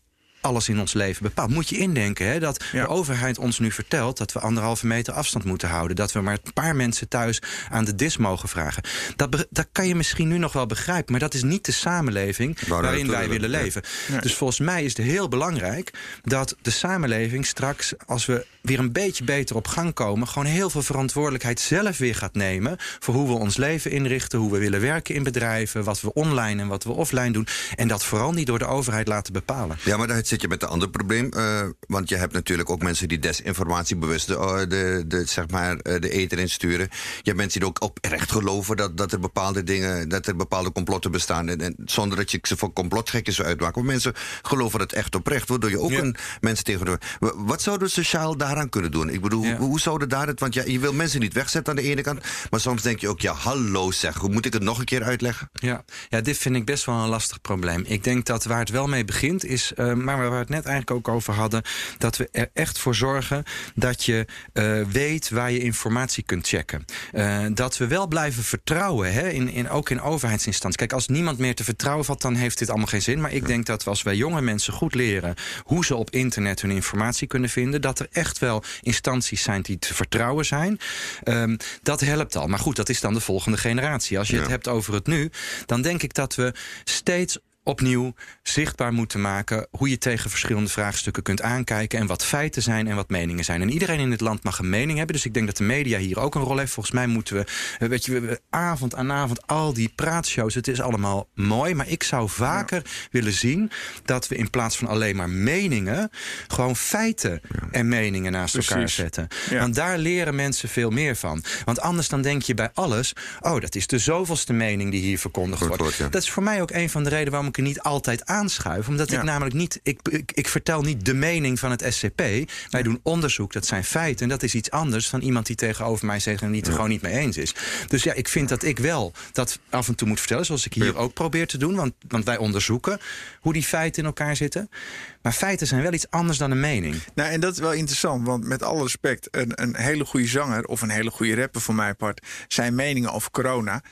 alles in ons leven bepaalt. Moet je indenken, hè, dat ja. de overheid ons nu vertelt dat we anderhalve meter afstand moeten houden. Dat we maar een paar mensen thuis aan de dis mogen vragen. Dat, dat kan je misschien nu nog wel begrijpen, maar dat is niet de samenleving waarin, waarin wij willen leven. Ja. Ja. Dus volgens mij is het heel belangrijk dat de samenleving straks, als we weer een beetje beter op gang komen, gewoon heel veel verantwoordelijkheid zelf weer gaat nemen voor hoe we ons leven inrichten, hoe we willen werken in bedrijven, wat we online en wat we offline doen. En dat vooral niet door de overheid laten bepalen. Ja, maar daar zit je met een ander probleem. Uh, want je hebt natuurlijk ook mensen die desinformatiebewust de, uh, de, de, zeg maar, uh, de eten insturen. Je hebt mensen die ook oprecht geloven dat, dat er bepaalde dingen, dat er bepaalde complotten bestaan. En, en zonder dat je ze voor complotgekjes zou uitmaken. Maar mensen geloven dat echt oprecht, waardoor je ook ja. een, mensen tegen. Wat zouden sociaal daaraan kunnen doen? Ik bedoel, ja. hoe, hoe zouden daar het? Want ja, je wil mensen niet wegzetten aan de ene kant. Maar soms denk je ook, ja, hallo zeg, hoe moet ik het nog een keer uitleggen? Ja, ja, dit vind ik best wel een lastig probleem. Ik denk dat waar het wel mee begint is, uh, maar waar we het net eigenlijk ook over hadden, dat we er echt voor zorgen dat je uh, weet waar je informatie kunt checken. Uh, dat we wel blijven vertrouwen, hè, in, in, ook in overheidsinstanties. Kijk, als niemand meer te vertrouwen valt, dan heeft dit allemaal geen zin. Maar ik ja. denk dat we, als wij jonge mensen goed leren hoe ze op internet hun informatie kunnen vinden, dat er echt wel instanties zijn die te vertrouwen zijn. Um, dat helpt al. Maar goed, dat is dan de volgende generatie. Als je ja. het hebt over het nu, dan denk ik dat we steeds opnieuw zichtbaar moeten maken hoe je tegen verschillende vraagstukken kunt aankijken en wat feiten zijn en wat meningen zijn. En iedereen in dit land mag een mening hebben, dus ik denk dat de media hier ook een rol heeft. Volgens mij moeten we, weet je, we, avond aan avond, al die praatshows, het is allemaal mooi, maar ik zou vaker ja. willen zien dat we in plaats van alleen maar meningen, gewoon feiten ja. en meningen naast Precies. elkaar zetten. Ja. Want daar leren mensen veel meer van. Want anders dan denk je bij alles, oh, dat is de zoveelste mening die hier verkondigd wordt. wordt ja. Dat is voor mij ook een van de redenen waarom ik niet altijd aanschuiven. Omdat ja. ik namelijk niet... Ik, ik, ik vertel niet de mening van het S C P. Wij ja. doen onderzoek, dat zijn feiten. En dat is iets anders dan iemand die tegenover mij zegt en die het ja. gewoon niet mee eens is. Dus ja, ik vind dat ik wel dat af en toe moet vertellen, zoals ik hier ja. ook probeer te doen. Want, want wij onderzoeken hoe die feiten in elkaar zitten. Maar feiten zijn wel iets anders dan een mening. Nou, en dat is wel interessant, want met alle respect, een, een hele goede zanger of een hele goede rapper voor mijn part, zijn meningen over corona.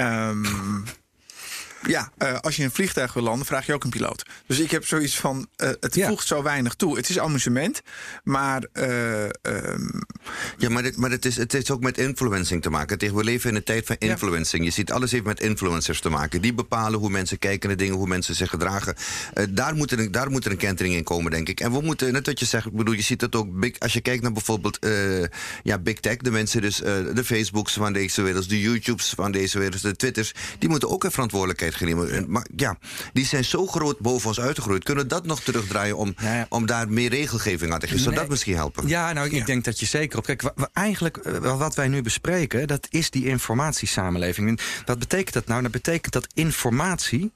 Um, Ja, uh, als je in een vliegtuig wil landen, vraag je ook een piloot. Dus ik heb zoiets van, uh, het ja. voegt zo weinig toe. Het is amusement, maar... Uh, um... Ja, maar, dit, maar het, is, het is ook met influencing te maken. We leven in een tijd van influencing. Ja. Je ziet, alles heeft met influencers te maken. Die bepalen hoe mensen kijken naar dingen, hoe mensen zich gedragen. Uh, daar, moet er, daar moet er een kentering in komen, denk ik. En we moeten, net wat je zegt, ik bedoel, je ziet dat ook... Big, als je kijkt naar bijvoorbeeld uh, ja, Big Tech, de mensen, dus uh, de Facebooks van deze wereld, de YouTubes van deze wereld, de Twitters, die moeten ook een verantwoordelijkheid genomen. Maar ja, die zijn zo groot boven ons uitgegroeid. Kunnen we dat nog terugdraaien om, ja, ja. om daar meer regelgeving aan te geven? Zou nee. dat misschien helpen? Ja, nou, ik ja. denk dat je zeker op... Kijk, wa- wa- eigenlijk wa- wat wij nu bespreken, dat is die informatiesamenleving. En wat betekent dat nou? Dat betekent dat informatie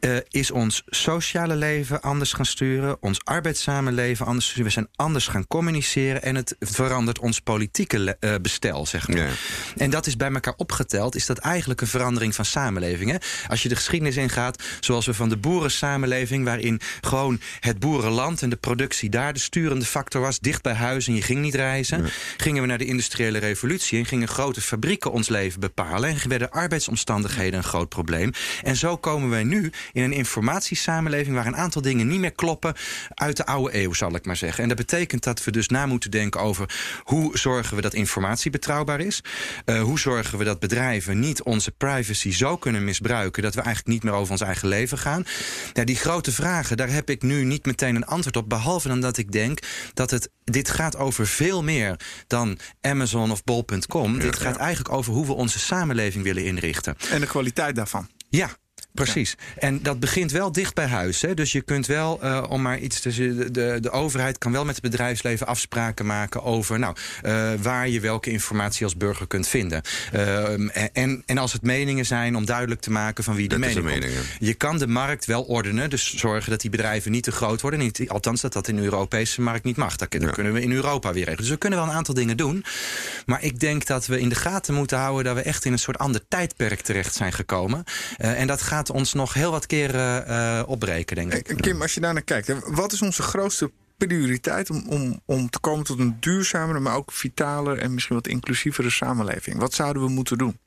Uh, is ons sociale leven anders gaan sturen, ons arbeidszame leven anders sturen. We zijn anders gaan communiceren en het verandert ons politieke le- uh, bestel, zeg maar. Ja. En dat is bij elkaar opgeteld, is dat eigenlijk een verandering van samenlevingen. Als je de geschiedenis ingaat, zoals we van de boerensamenleving, waarin gewoon het boerenland en de productie daar de sturende factor was, dicht bij huis en je ging niet reizen, ja. gingen we naar de industriële revolutie en gingen grote fabrieken ons leven bepalen en werden arbeidsomstandigheden een groot probleem. En zo komen wij nu in een informatiesamenleving waar een aantal dingen niet meer kloppen uit de oude eeuw, zal ik maar zeggen. En dat betekent dat we dus na moeten denken over hoe zorgen we dat informatie betrouwbaar is. Uh, hoe zorgen we dat bedrijven niet onze privacy zo kunnen misbruiken dat we eigenlijk niet meer over ons eigen leven gaan. Ja, die grote vragen, daar heb ik nu niet meteen een antwoord op, behalve dan dat ik denk dat het, dit gaat over veel meer dan Amazon of Bol punt com. Ja, dit gaat ja. eigenlijk over hoe we onze samenleving willen inrichten. En de kwaliteit daarvan. Ja. Precies. En dat begint wel dicht bij huis. Hè? Dus je kunt wel, uh, om maar iets te zeggen, de, de overheid kan wel met het bedrijfsleven afspraken maken over nou, uh, waar je welke informatie als burger kunt vinden. Uh, en, en als het meningen zijn, om duidelijk te maken van wie de mening komt. Mening, je kan de markt wel ordenen, dus zorgen dat die bedrijven niet te groot worden. Niet, althans, dat dat in de Europese markt niet mag. Dat, dat ja. kunnen we in Europa weer regelen. Dus we kunnen wel een aantal dingen doen. Maar ik denk dat we in de gaten moeten houden dat we echt in een soort ander tijdperk terecht zijn gekomen. Uh, en dat gaat ons nog heel wat keren uh, opbreken, denk ik. Kim, als je daarnaar kijkt, wat is onze grootste prioriteit om, om, om te komen tot een duurzamere, maar ook vitaler en misschien wat inclusievere samenleving? Wat zouden we moeten doen?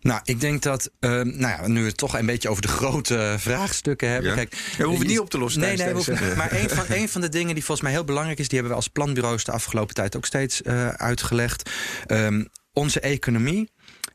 Nou, ik denk dat, uh, nou ja, nu we het toch een beetje over de grote vraagstukken hebben. Ja. Kijk, ja, we hoeven het niet op te lossen. Nee, nee, hoeven, maar een van, een van de dingen die volgens mij heel belangrijk is, die hebben we als planbureaus de afgelopen tijd ook steeds uh, uitgelegd. Um, onze economie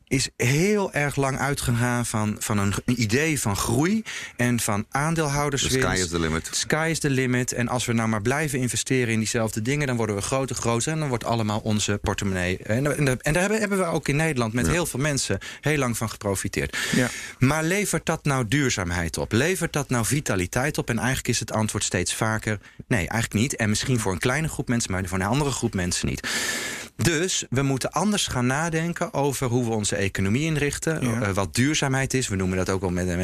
is heel erg lang uitgegaan van, van een, een idee van groei en van aandeelhouderswinst. The sky is the limit. The sky is the limit. En als we nou maar blijven investeren in diezelfde dingen, dan worden we groter, groter en dan wordt allemaal onze portemonnee. En, en, en daar hebben, hebben we ook in Nederland met ja. heel veel mensen heel lang van geprofiteerd. Ja. Maar levert dat nou duurzaamheid op? Levert dat nou vitaliteit op? En eigenlijk is het antwoord steeds vaker nee, eigenlijk niet. En misschien voor een kleine groep mensen, maar voor een andere groep mensen niet. Dus we moeten anders gaan nadenken over hoe we onze economie inrichten. Ja. Wat duurzaamheid is. We noemen dat ook wel met een,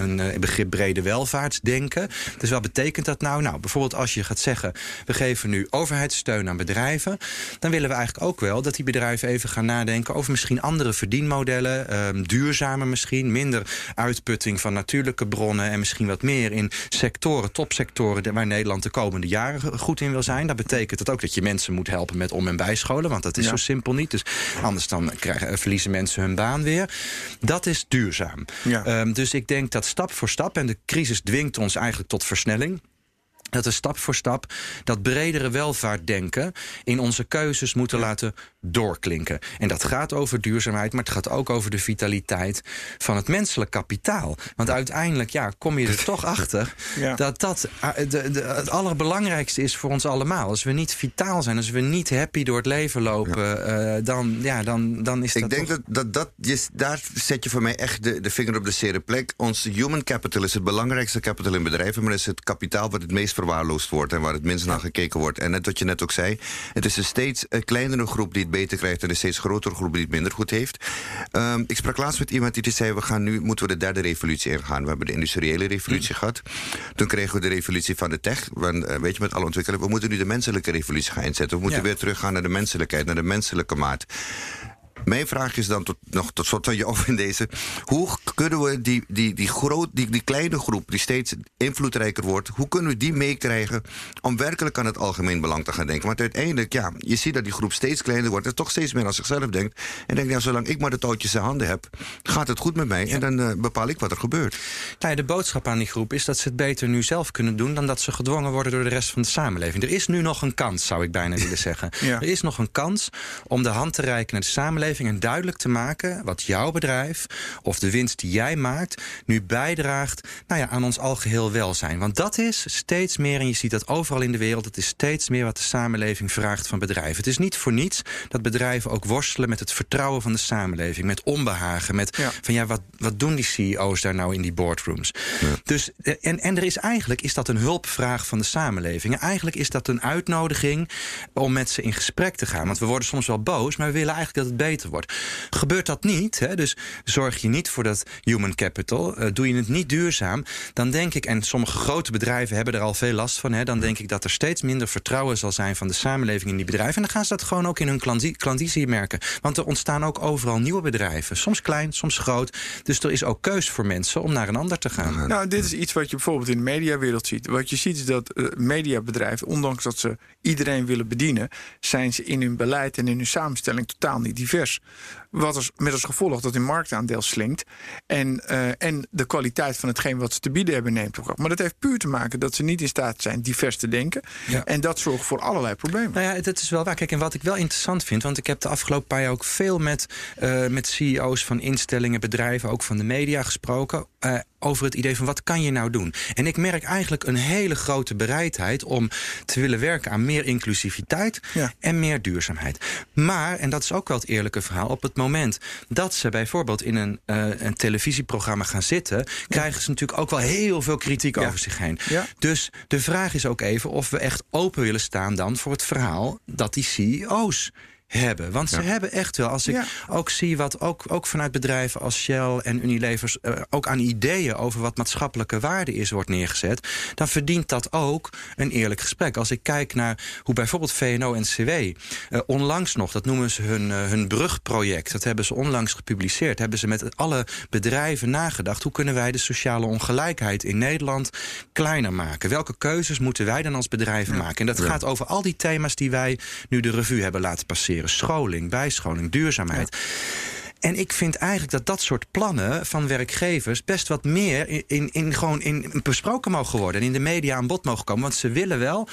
een, een begrip brede welvaartsdenken. Dus wat betekent dat nou? Nou, bijvoorbeeld als je gaat zeggen, we geven nu overheidssteun aan bedrijven. Dan willen we eigenlijk ook wel dat die bedrijven even gaan nadenken over misschien andere verdienmodellen. Um, duurzamer misschien. Minder uitputting van natuurlijke bronnen. En misschien wat meer in sectoren, topsectoren waar Nederland de komende jaren goed in wil zijn. Dat betekent dat ook dat je mensen moet helpen met om- en bij scholen, want dat is ja. zo simpel niet. Dus anders dan krijgen, verliezen mensen hun baan weer. Dat is duurzaam. Ja. Um, dus ik denk dat stap voor stap, en de crisis dwingt ons eigenlijk tot versnelling, dat we stap voor stap dat bredere welvaartdenken in onze keuzes moeten ja. laten doorklinken. En dat gaat over duurzaamheid, maar het gaat ook over de vitaliteit van het menselijk kapitaal. Want uiteindelijk ja, kom je er toch achter ja. dat dat de, de, de, het allerbelangrijkste is voor ons allemaal. Als we niet vitaal zijn, als we niet happy door het leven lopen, ja. Uh, dan, ja, dan, dan is Ik dat Ik denk toch... dat, dat, dat is, daar zet je voor mij echt de, de vinger op de zere plek. Ons human capital is het belangrijkste kapitaal in bedrijven, maar is het kapitaal wat het meest verwaarloosd wordt en waar het minst ja. naar gekeken wordt. En net wat je net ook zei, het is een steeds kleinere groep die het beter krijgt en een steeds grotere groep die het minder goed heeft. Um, ik sprak laatst met iemand die zei, we gaan nu, moeten we de derde revolutie ingaan. We hebben de industriële revolutie ja. gehad. Toen kregen we de revolutie van de tech. We, weet je, met alle ontwikkelingen. We moeten nu de menselijke revolutie gaan inzetten. We moeten ja. weer teruggaan naar de menselijkheid, naar de menselijke maat. Mijn vraag is dan tot, nog tot slot van je over in deze. Hoe kunnen we die, die, die, groot, die, die kleine groep die steeds invloedrijker wordt, hoe kunnen we die meekrijgen om werkelijk aan het algemeen belang te gaan denken? Want uiteindelijk, ja, je ziet dat die groep steeds kleiner wordt en toch steeds meer aan zichzelf denkt. En denkt, nou, zolang ik maar de touwtjes in handen heb, gaat het goed met mij en dan uh, bepaal ik wat er gebeurt. Nou ja, de boodschap aan die groep is dat ze het beter nu zelf kunnen doen dan dat ze gedwongen worden door de rest van de samenleving. Er is nu nog een kans, zou ik bijna willen zeggen. Ja. Er is nog een kans om de hand te reiken naar de samenleving en duidelijk te maken wat jouw bedrijf of de winst die jij maakt nu bijdraagt nou ja, aan ons algeheel welzijn. Want dat is steeds meer, en je ziet dat overal in de wereld, het is steeds meer wat de samenleving vraagt van bedrijven. Het is niet voor niets dat bedrijven ook worstelen met het vertrouwen van de samenleving, met onbehagen, met ja. van ja, wat, wat doen die C E O's daar nou in die boardrooms? Ja. Dus, en, en er is eigenlijk, is dat een hulpvraag van de samenleving. En eigenlijk is dat een uitnodiging om met ze in gesprek te gaan. Want we worden soms wel boos, maar we willen eigenlijk dat het beter wordt. Gebeurt dat niet, hè? Dus zorg je niet voor dat human capital, uh, doe je het niet duurzaam, dan denk ik, en sommige grote bedrijven hebben er al veel last van, hè, dan denk ik dat er steeds minder vertrouwen zal zijn van de samenleving in die bedrijven. En dan gaan ze dat gewoon ook in hun klandizie klandizie merken. Want er ontstaan ook overal nieuwe bedrijven. Soms klein, soms groot. Dus er is ook keus voor mensen om naar een ander te gaan. Nou, dit is iets wat je bijvoorbeeld in de mediawereld ziet. Wat je ziet is dat uh, mediabedrijven, ondanks dat ze iedereen willen bedienen, zijn ze in hun beleid en in hun samenstelling totaal niet divers. Wat is met als gevolg dat hun marktaandeel slinkt. En, uh, en de kwaliteit van hetgeen wat ze te bieden hebben neemt ook af. Maar dat heeft puur te maken dat ze niet in staat zijn divers te denken. Ja. En dat zorgt voor allerlei problemen. Nou ja, dat is wel waar. Kijk, en wat ik wel interessant vind, want ik heb de afgelopen paar jaar ook veel met, uh, met C E O's van instellingen, bedrijven, ook van de media gesproken. Uh, over het idee van wat kan je nou doen? En ik merk eigenlijk een hele grote bereidheid om te willen werken aan meer inclusiviteit ja. en meer duurzaamheid. Maar, en dat is ook wel het eerlijke verhaal, op het moment dat ze bijvoorbeeld in een, uh, een televisieprogramma gaan zitten, ja. krijgen ze natuurlijk ook wel heel veel kritiek ja. over zich heen. Ja. Dus de vraag is ook even of we echt open willen staan dan voor het verhaal dat die C E O's hebben. Want ja. ze hebben echt wel, als ik ja. ook zie wat ook, ook vanuit bedrijven als Shell en Unilever uh, ook aan ideeën over wat maatschappelijke waarde is wordt neergezet, dan verdient dat ook een eerlijk gesprek. Als ik kijk naar hoe bijvoorbeeld V N O N C W uh, onlangs nog, dat noemen ze hun, uh, hun brugproject, dat hebben ze onlangs gepubliceerd, hebben ze met alle bedrijven nagedacht, hoe kunnen wij de sociale ongelijkheid in Nederland kleiner maken? Welke keuzes moeten wij dan als bedrijven ja. maken? En dat ja. gaat over al die thema's die wij nu de revue hebben laten passeren. Scholing, bijscholing, duurzaamheid. Ja. En ik vind eigenlijk dat dat soort plannen van werkgevers best wat meer in, in, in gewoon in besproken mogen worden en in de media aan bod mogen komen. Want ze willen wel,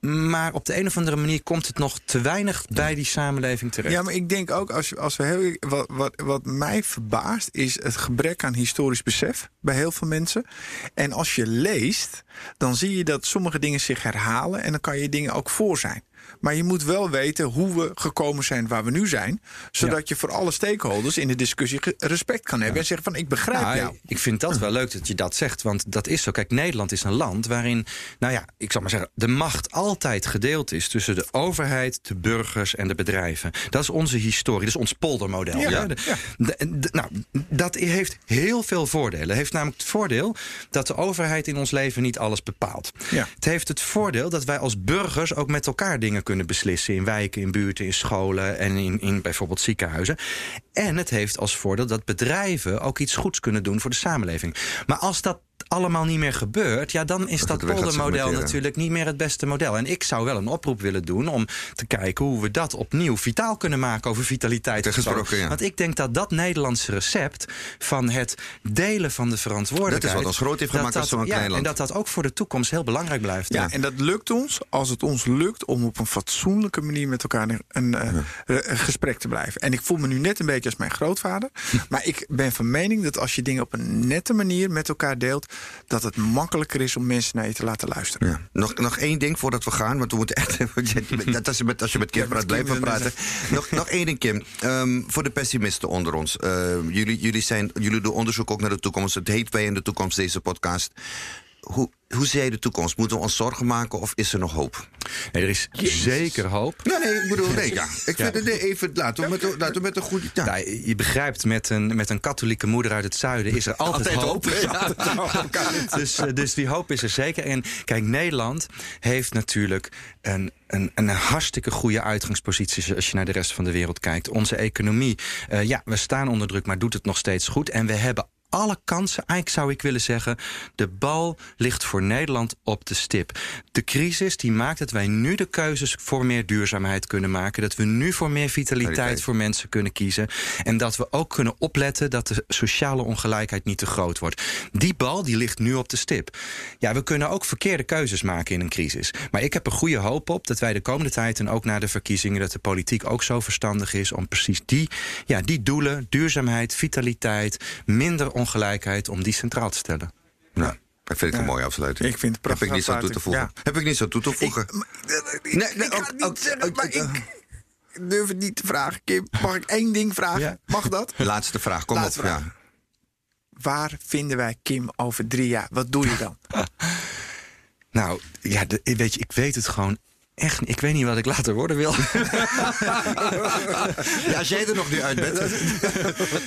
maar op de een of andere manier komt het nog te weinig bij die samenleving terecht. Ja, maar ik denk ook, als, als we heel, wat, wat, wat mij verbaast is het gebrek aan historisch besef bij heel veel mensen. En als je leest, dan zie je dat sommige dingen zich herhalen en dan kan je dingen ook voor zijn. Maar je moet wel weten hoe we gekomen zijn waar we nu zijn. Zodat ja. je voor alle stakeholders in de discussie respect kan hebben. Ja. En zeggen van, ik begrijp nou, jou. Ik vind dat wel leuk dat je dat zegt. Want dat is zo. Kijk, Nederland is een land waarin, nou ja, ik zal maar zeggen, de macht altijd gedeeld is tussen de overheid, de burgers en de bedrijven. Dat is onze historie. Dat is ons poldermodel. Ja, ja. De, de, de, nou, dat heeft heel veel voordelen. Het heeft namelijk het voordeel dat de overheid in ons leven niet alles bepaalt. Ja. Het heeft het voordeel dat wij als burgers ook met elkaar dingen kunnen beslissen in wijken, in buurten, in scholen en in, in bijvoorbeeld ziekenhuizen. En het heeft als voordeel dat bedrijven ook iets goeds kunnen doen voor de samenleving. Maar als dat allemaal niet meer gebeurt, ja, dan is dat, dat poldermodel natuurlijk niet meer het beste model. En ik zou wel een oproep willen doen om te kijken hoe we dat opnieuw vitaal kunnen maken, over vitaliteit gesproken. Ja. Want ik denk dat dat Nederlandse recept van het delen van de verantwoordelijkheid, dat is wat ons groot heeft gemaakt als zo'n ja, klein land. En dat dat ook voor de toekomst heel belangrijk blijft. Ja, ja, en dat lukt ons als het ons lukt om op een fatsoenlijke manier met elkaar een, een, ja. een gesprek te blijven. En ik voel me nu net een beetje als mijn grootvader. Maar ik ben van mening dat als je dingen op een nette manier met elkaar deelt, dat het makkelijker is om mensen naar je te laten luisteren. Ja. Nog, nog één ding voordat we gaan, want we moeten echt... dat als je met, als je met Kim ja, praat, blijven praten. Nog, nog één ding, Kim. Um, voor de pessimisten onder ons. Uh, jullie, jullie, zijn, jullie doen onderzoek ook naar de toekomst. Het heet Wij in de Toekomst, deze podcast. Hoe, hoe zie je de toekomst? Moeten we ons zorgen maken of is er nog hoop? Nee, er is Jezus. zeker hoop. Nee, nee, ik bedoel, nee, ja. Ik vind het even, laten we met, laten we met een goede... Ja. Ja, je begrijpt, met een, met een katholieke moeder uit het zuiden is er altijd, altijd hoop. hoop. Ja. Ja. Dus, dus die hoop is er zeker. En kijk, Nederland heeft natuurlijk een... Een, een hartstikke goede uitgangspositie als je naar de rest van de wereld kijkt. Onze economie, uh, ja, we staan onder druk, maar doet het nog steeds goed. En we hebben alle kansen, eigenlijk zou ik willen zeggen, de bal ligt voor Nederland op de stip. De crisis die maakt dat wij nu de keuzes voor meer duurzaamheid kunnen maken. Dat we nu voor meer vitaliteit Realiteit. voor mensen kunnen kiezen. En dat we ook kunnen opletten dat de sociale ongelijkheid niet te groot wordt. Die bal die ligt nu op de stip. Ja, we kunnen ook verkeerde keuzes maken in een crisis. Maar ik heb er goede hoop op dat wij de komende tijd en ook na de verkiezingen, dat de politiek ook zo verstandig is om precies die, ja, die doelen, duurzaamheid, vitaliteit, minder ongelijkheid, om die centraal te stellen. Nou, dat vind ik een ja. mooie afsluiting. Ik vind het prachtig. Heb ik niets aan toe te voegen. Ja. Heb ik niets aan toe te voegen. Ik durf het niet te vragen, Kim. Mag ik één ding vragen? Ja. Mag dat? Laatste vraag, kom Laatste op. Vraag. Ja. Waar vinden wij Kim over drie jaar? Wat doe je dan? nou, ja, de, weet je, ik weet het gewoon. Echt, ik weet niet wat ik later worden wil. ja, als jij er nog nu uit bent.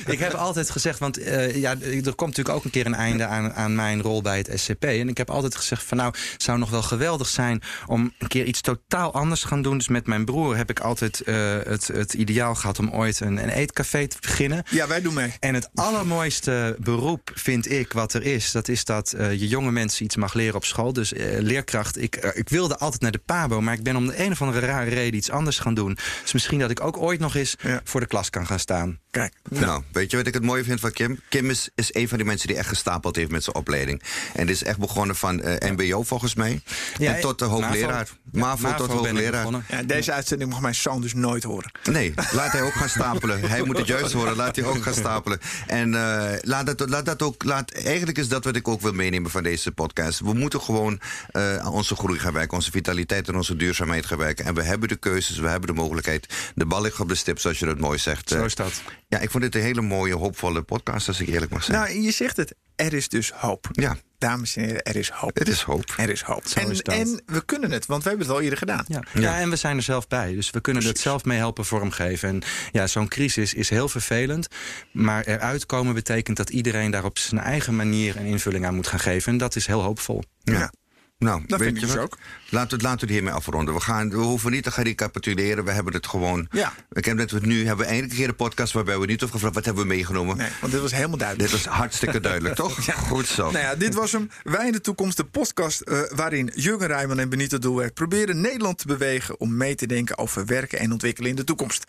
ik heb altijd gezegd, want uh, ja, er komt natuurlijk ook een keer een einde aan, aan mijn rol bij het S C P. En ik heb altijd gezegd van, nou, het zou nog wel geweldig zijn om een keer iets totaal anders te gaan doen. Dus met mijn broer heb ik altijd uh, het, het ideaal gehad om ooit een, een eetcafé te beginnen. Ja, wij doen mee. En het allermooiste beroep, vind ik, wat er is, dat is dat uh, je jonge mensen iets mag leren op school. Dus uh, leerkracht, ik, uh, ik wilde altijd naar de Pabo, maar ik ben om de een of andere rare reden iets anders gaan doen. Dus misschien dat ik ook ooit nog eens ja. voor de klas kan gaan staan. Kijk. Ja. Nou, weet je wat ik het mooie vind van Kim? Kim is, is een van die mensen die echt gestapeld heeft met zijn opleiding. En dit is echt begonnen van uh, M B O volgens mij. Ja, en tot de hoogleraar. MAVO, MAVO tot hoogleraar. Ja, deze uitzending mag mijn zoon dus nooit horen. Nee, laat hij ook gaan stapelen. Hij moet het juist horen, laat hij ook gaan stapelen. En uh, laat, dat, laat dat ook... Laat, eigenlijk is dat wat ik ook wil meenemen van deze podcast. We moeten gewoon uh, aan onze groei gaan werken, onze vitaliteit en onze duurzaamheid gaan werken. En we hebben de keuzes, we hebben de mogelijkheid. De bal ligt op de stip, zoals je dat mooi zegt. Zo is dat. Ja, ik vond dit een hele mooie, hoopvolle podcast, als ik eerlijk mag zijn. Nou, je zegt het. Er is dus hoop. Ja. Dames en heren, er is hoop. Er is hoop. Er is hoop. En, is en we kunnen het, want we hebben het al eerder gedaan. Ja, ja. ja en we zijn er zelf bij. Dus we kunnen Precies. het zelf mee helpen vormgeven. En ja, zo'n crisis is heel vervelend. Maar eruit komen betekent dat iedereen daar op zijn eigen manier een invulling aan moet gaan geven. En dat is heel hoopvol. Ja. ja. Nou, dat weet vind je dus ook. Laten we, laten we het hiermee afronden. We, gaan, we hoeven niet te gaan recapituleren. We hebben het gewoon. Ja. Ik heb net, nu hebben we eindelijk een keer een podcast waarbij we niet over gevraagd wat hebben we meegenomen. Nee, want dit was helemaal duidelijk. Dit was hartstikke duidelijk, toch? Ja. Goed zo. Nou ja, dit was hem. Wij in de Toekomst, de podcast uh, waarin Jurgen Rijman en Benita Doelwerk proberen Nederland te bewegen om mee te denken over werken en ontwikkelen in de toekomst.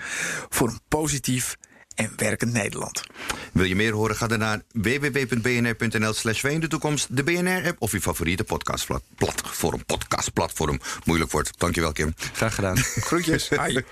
Voor een positief en werkend Nederland. Wil je meer horen? Ga dan naar w w w punt b n r punt n l slash w in de toekomst, de B N R-app of je favoriete podcastplatform. Podcastplatform. Moeilijk wordt. Dankjewel, Kim. Graag gedaan. Groetjes. Hai.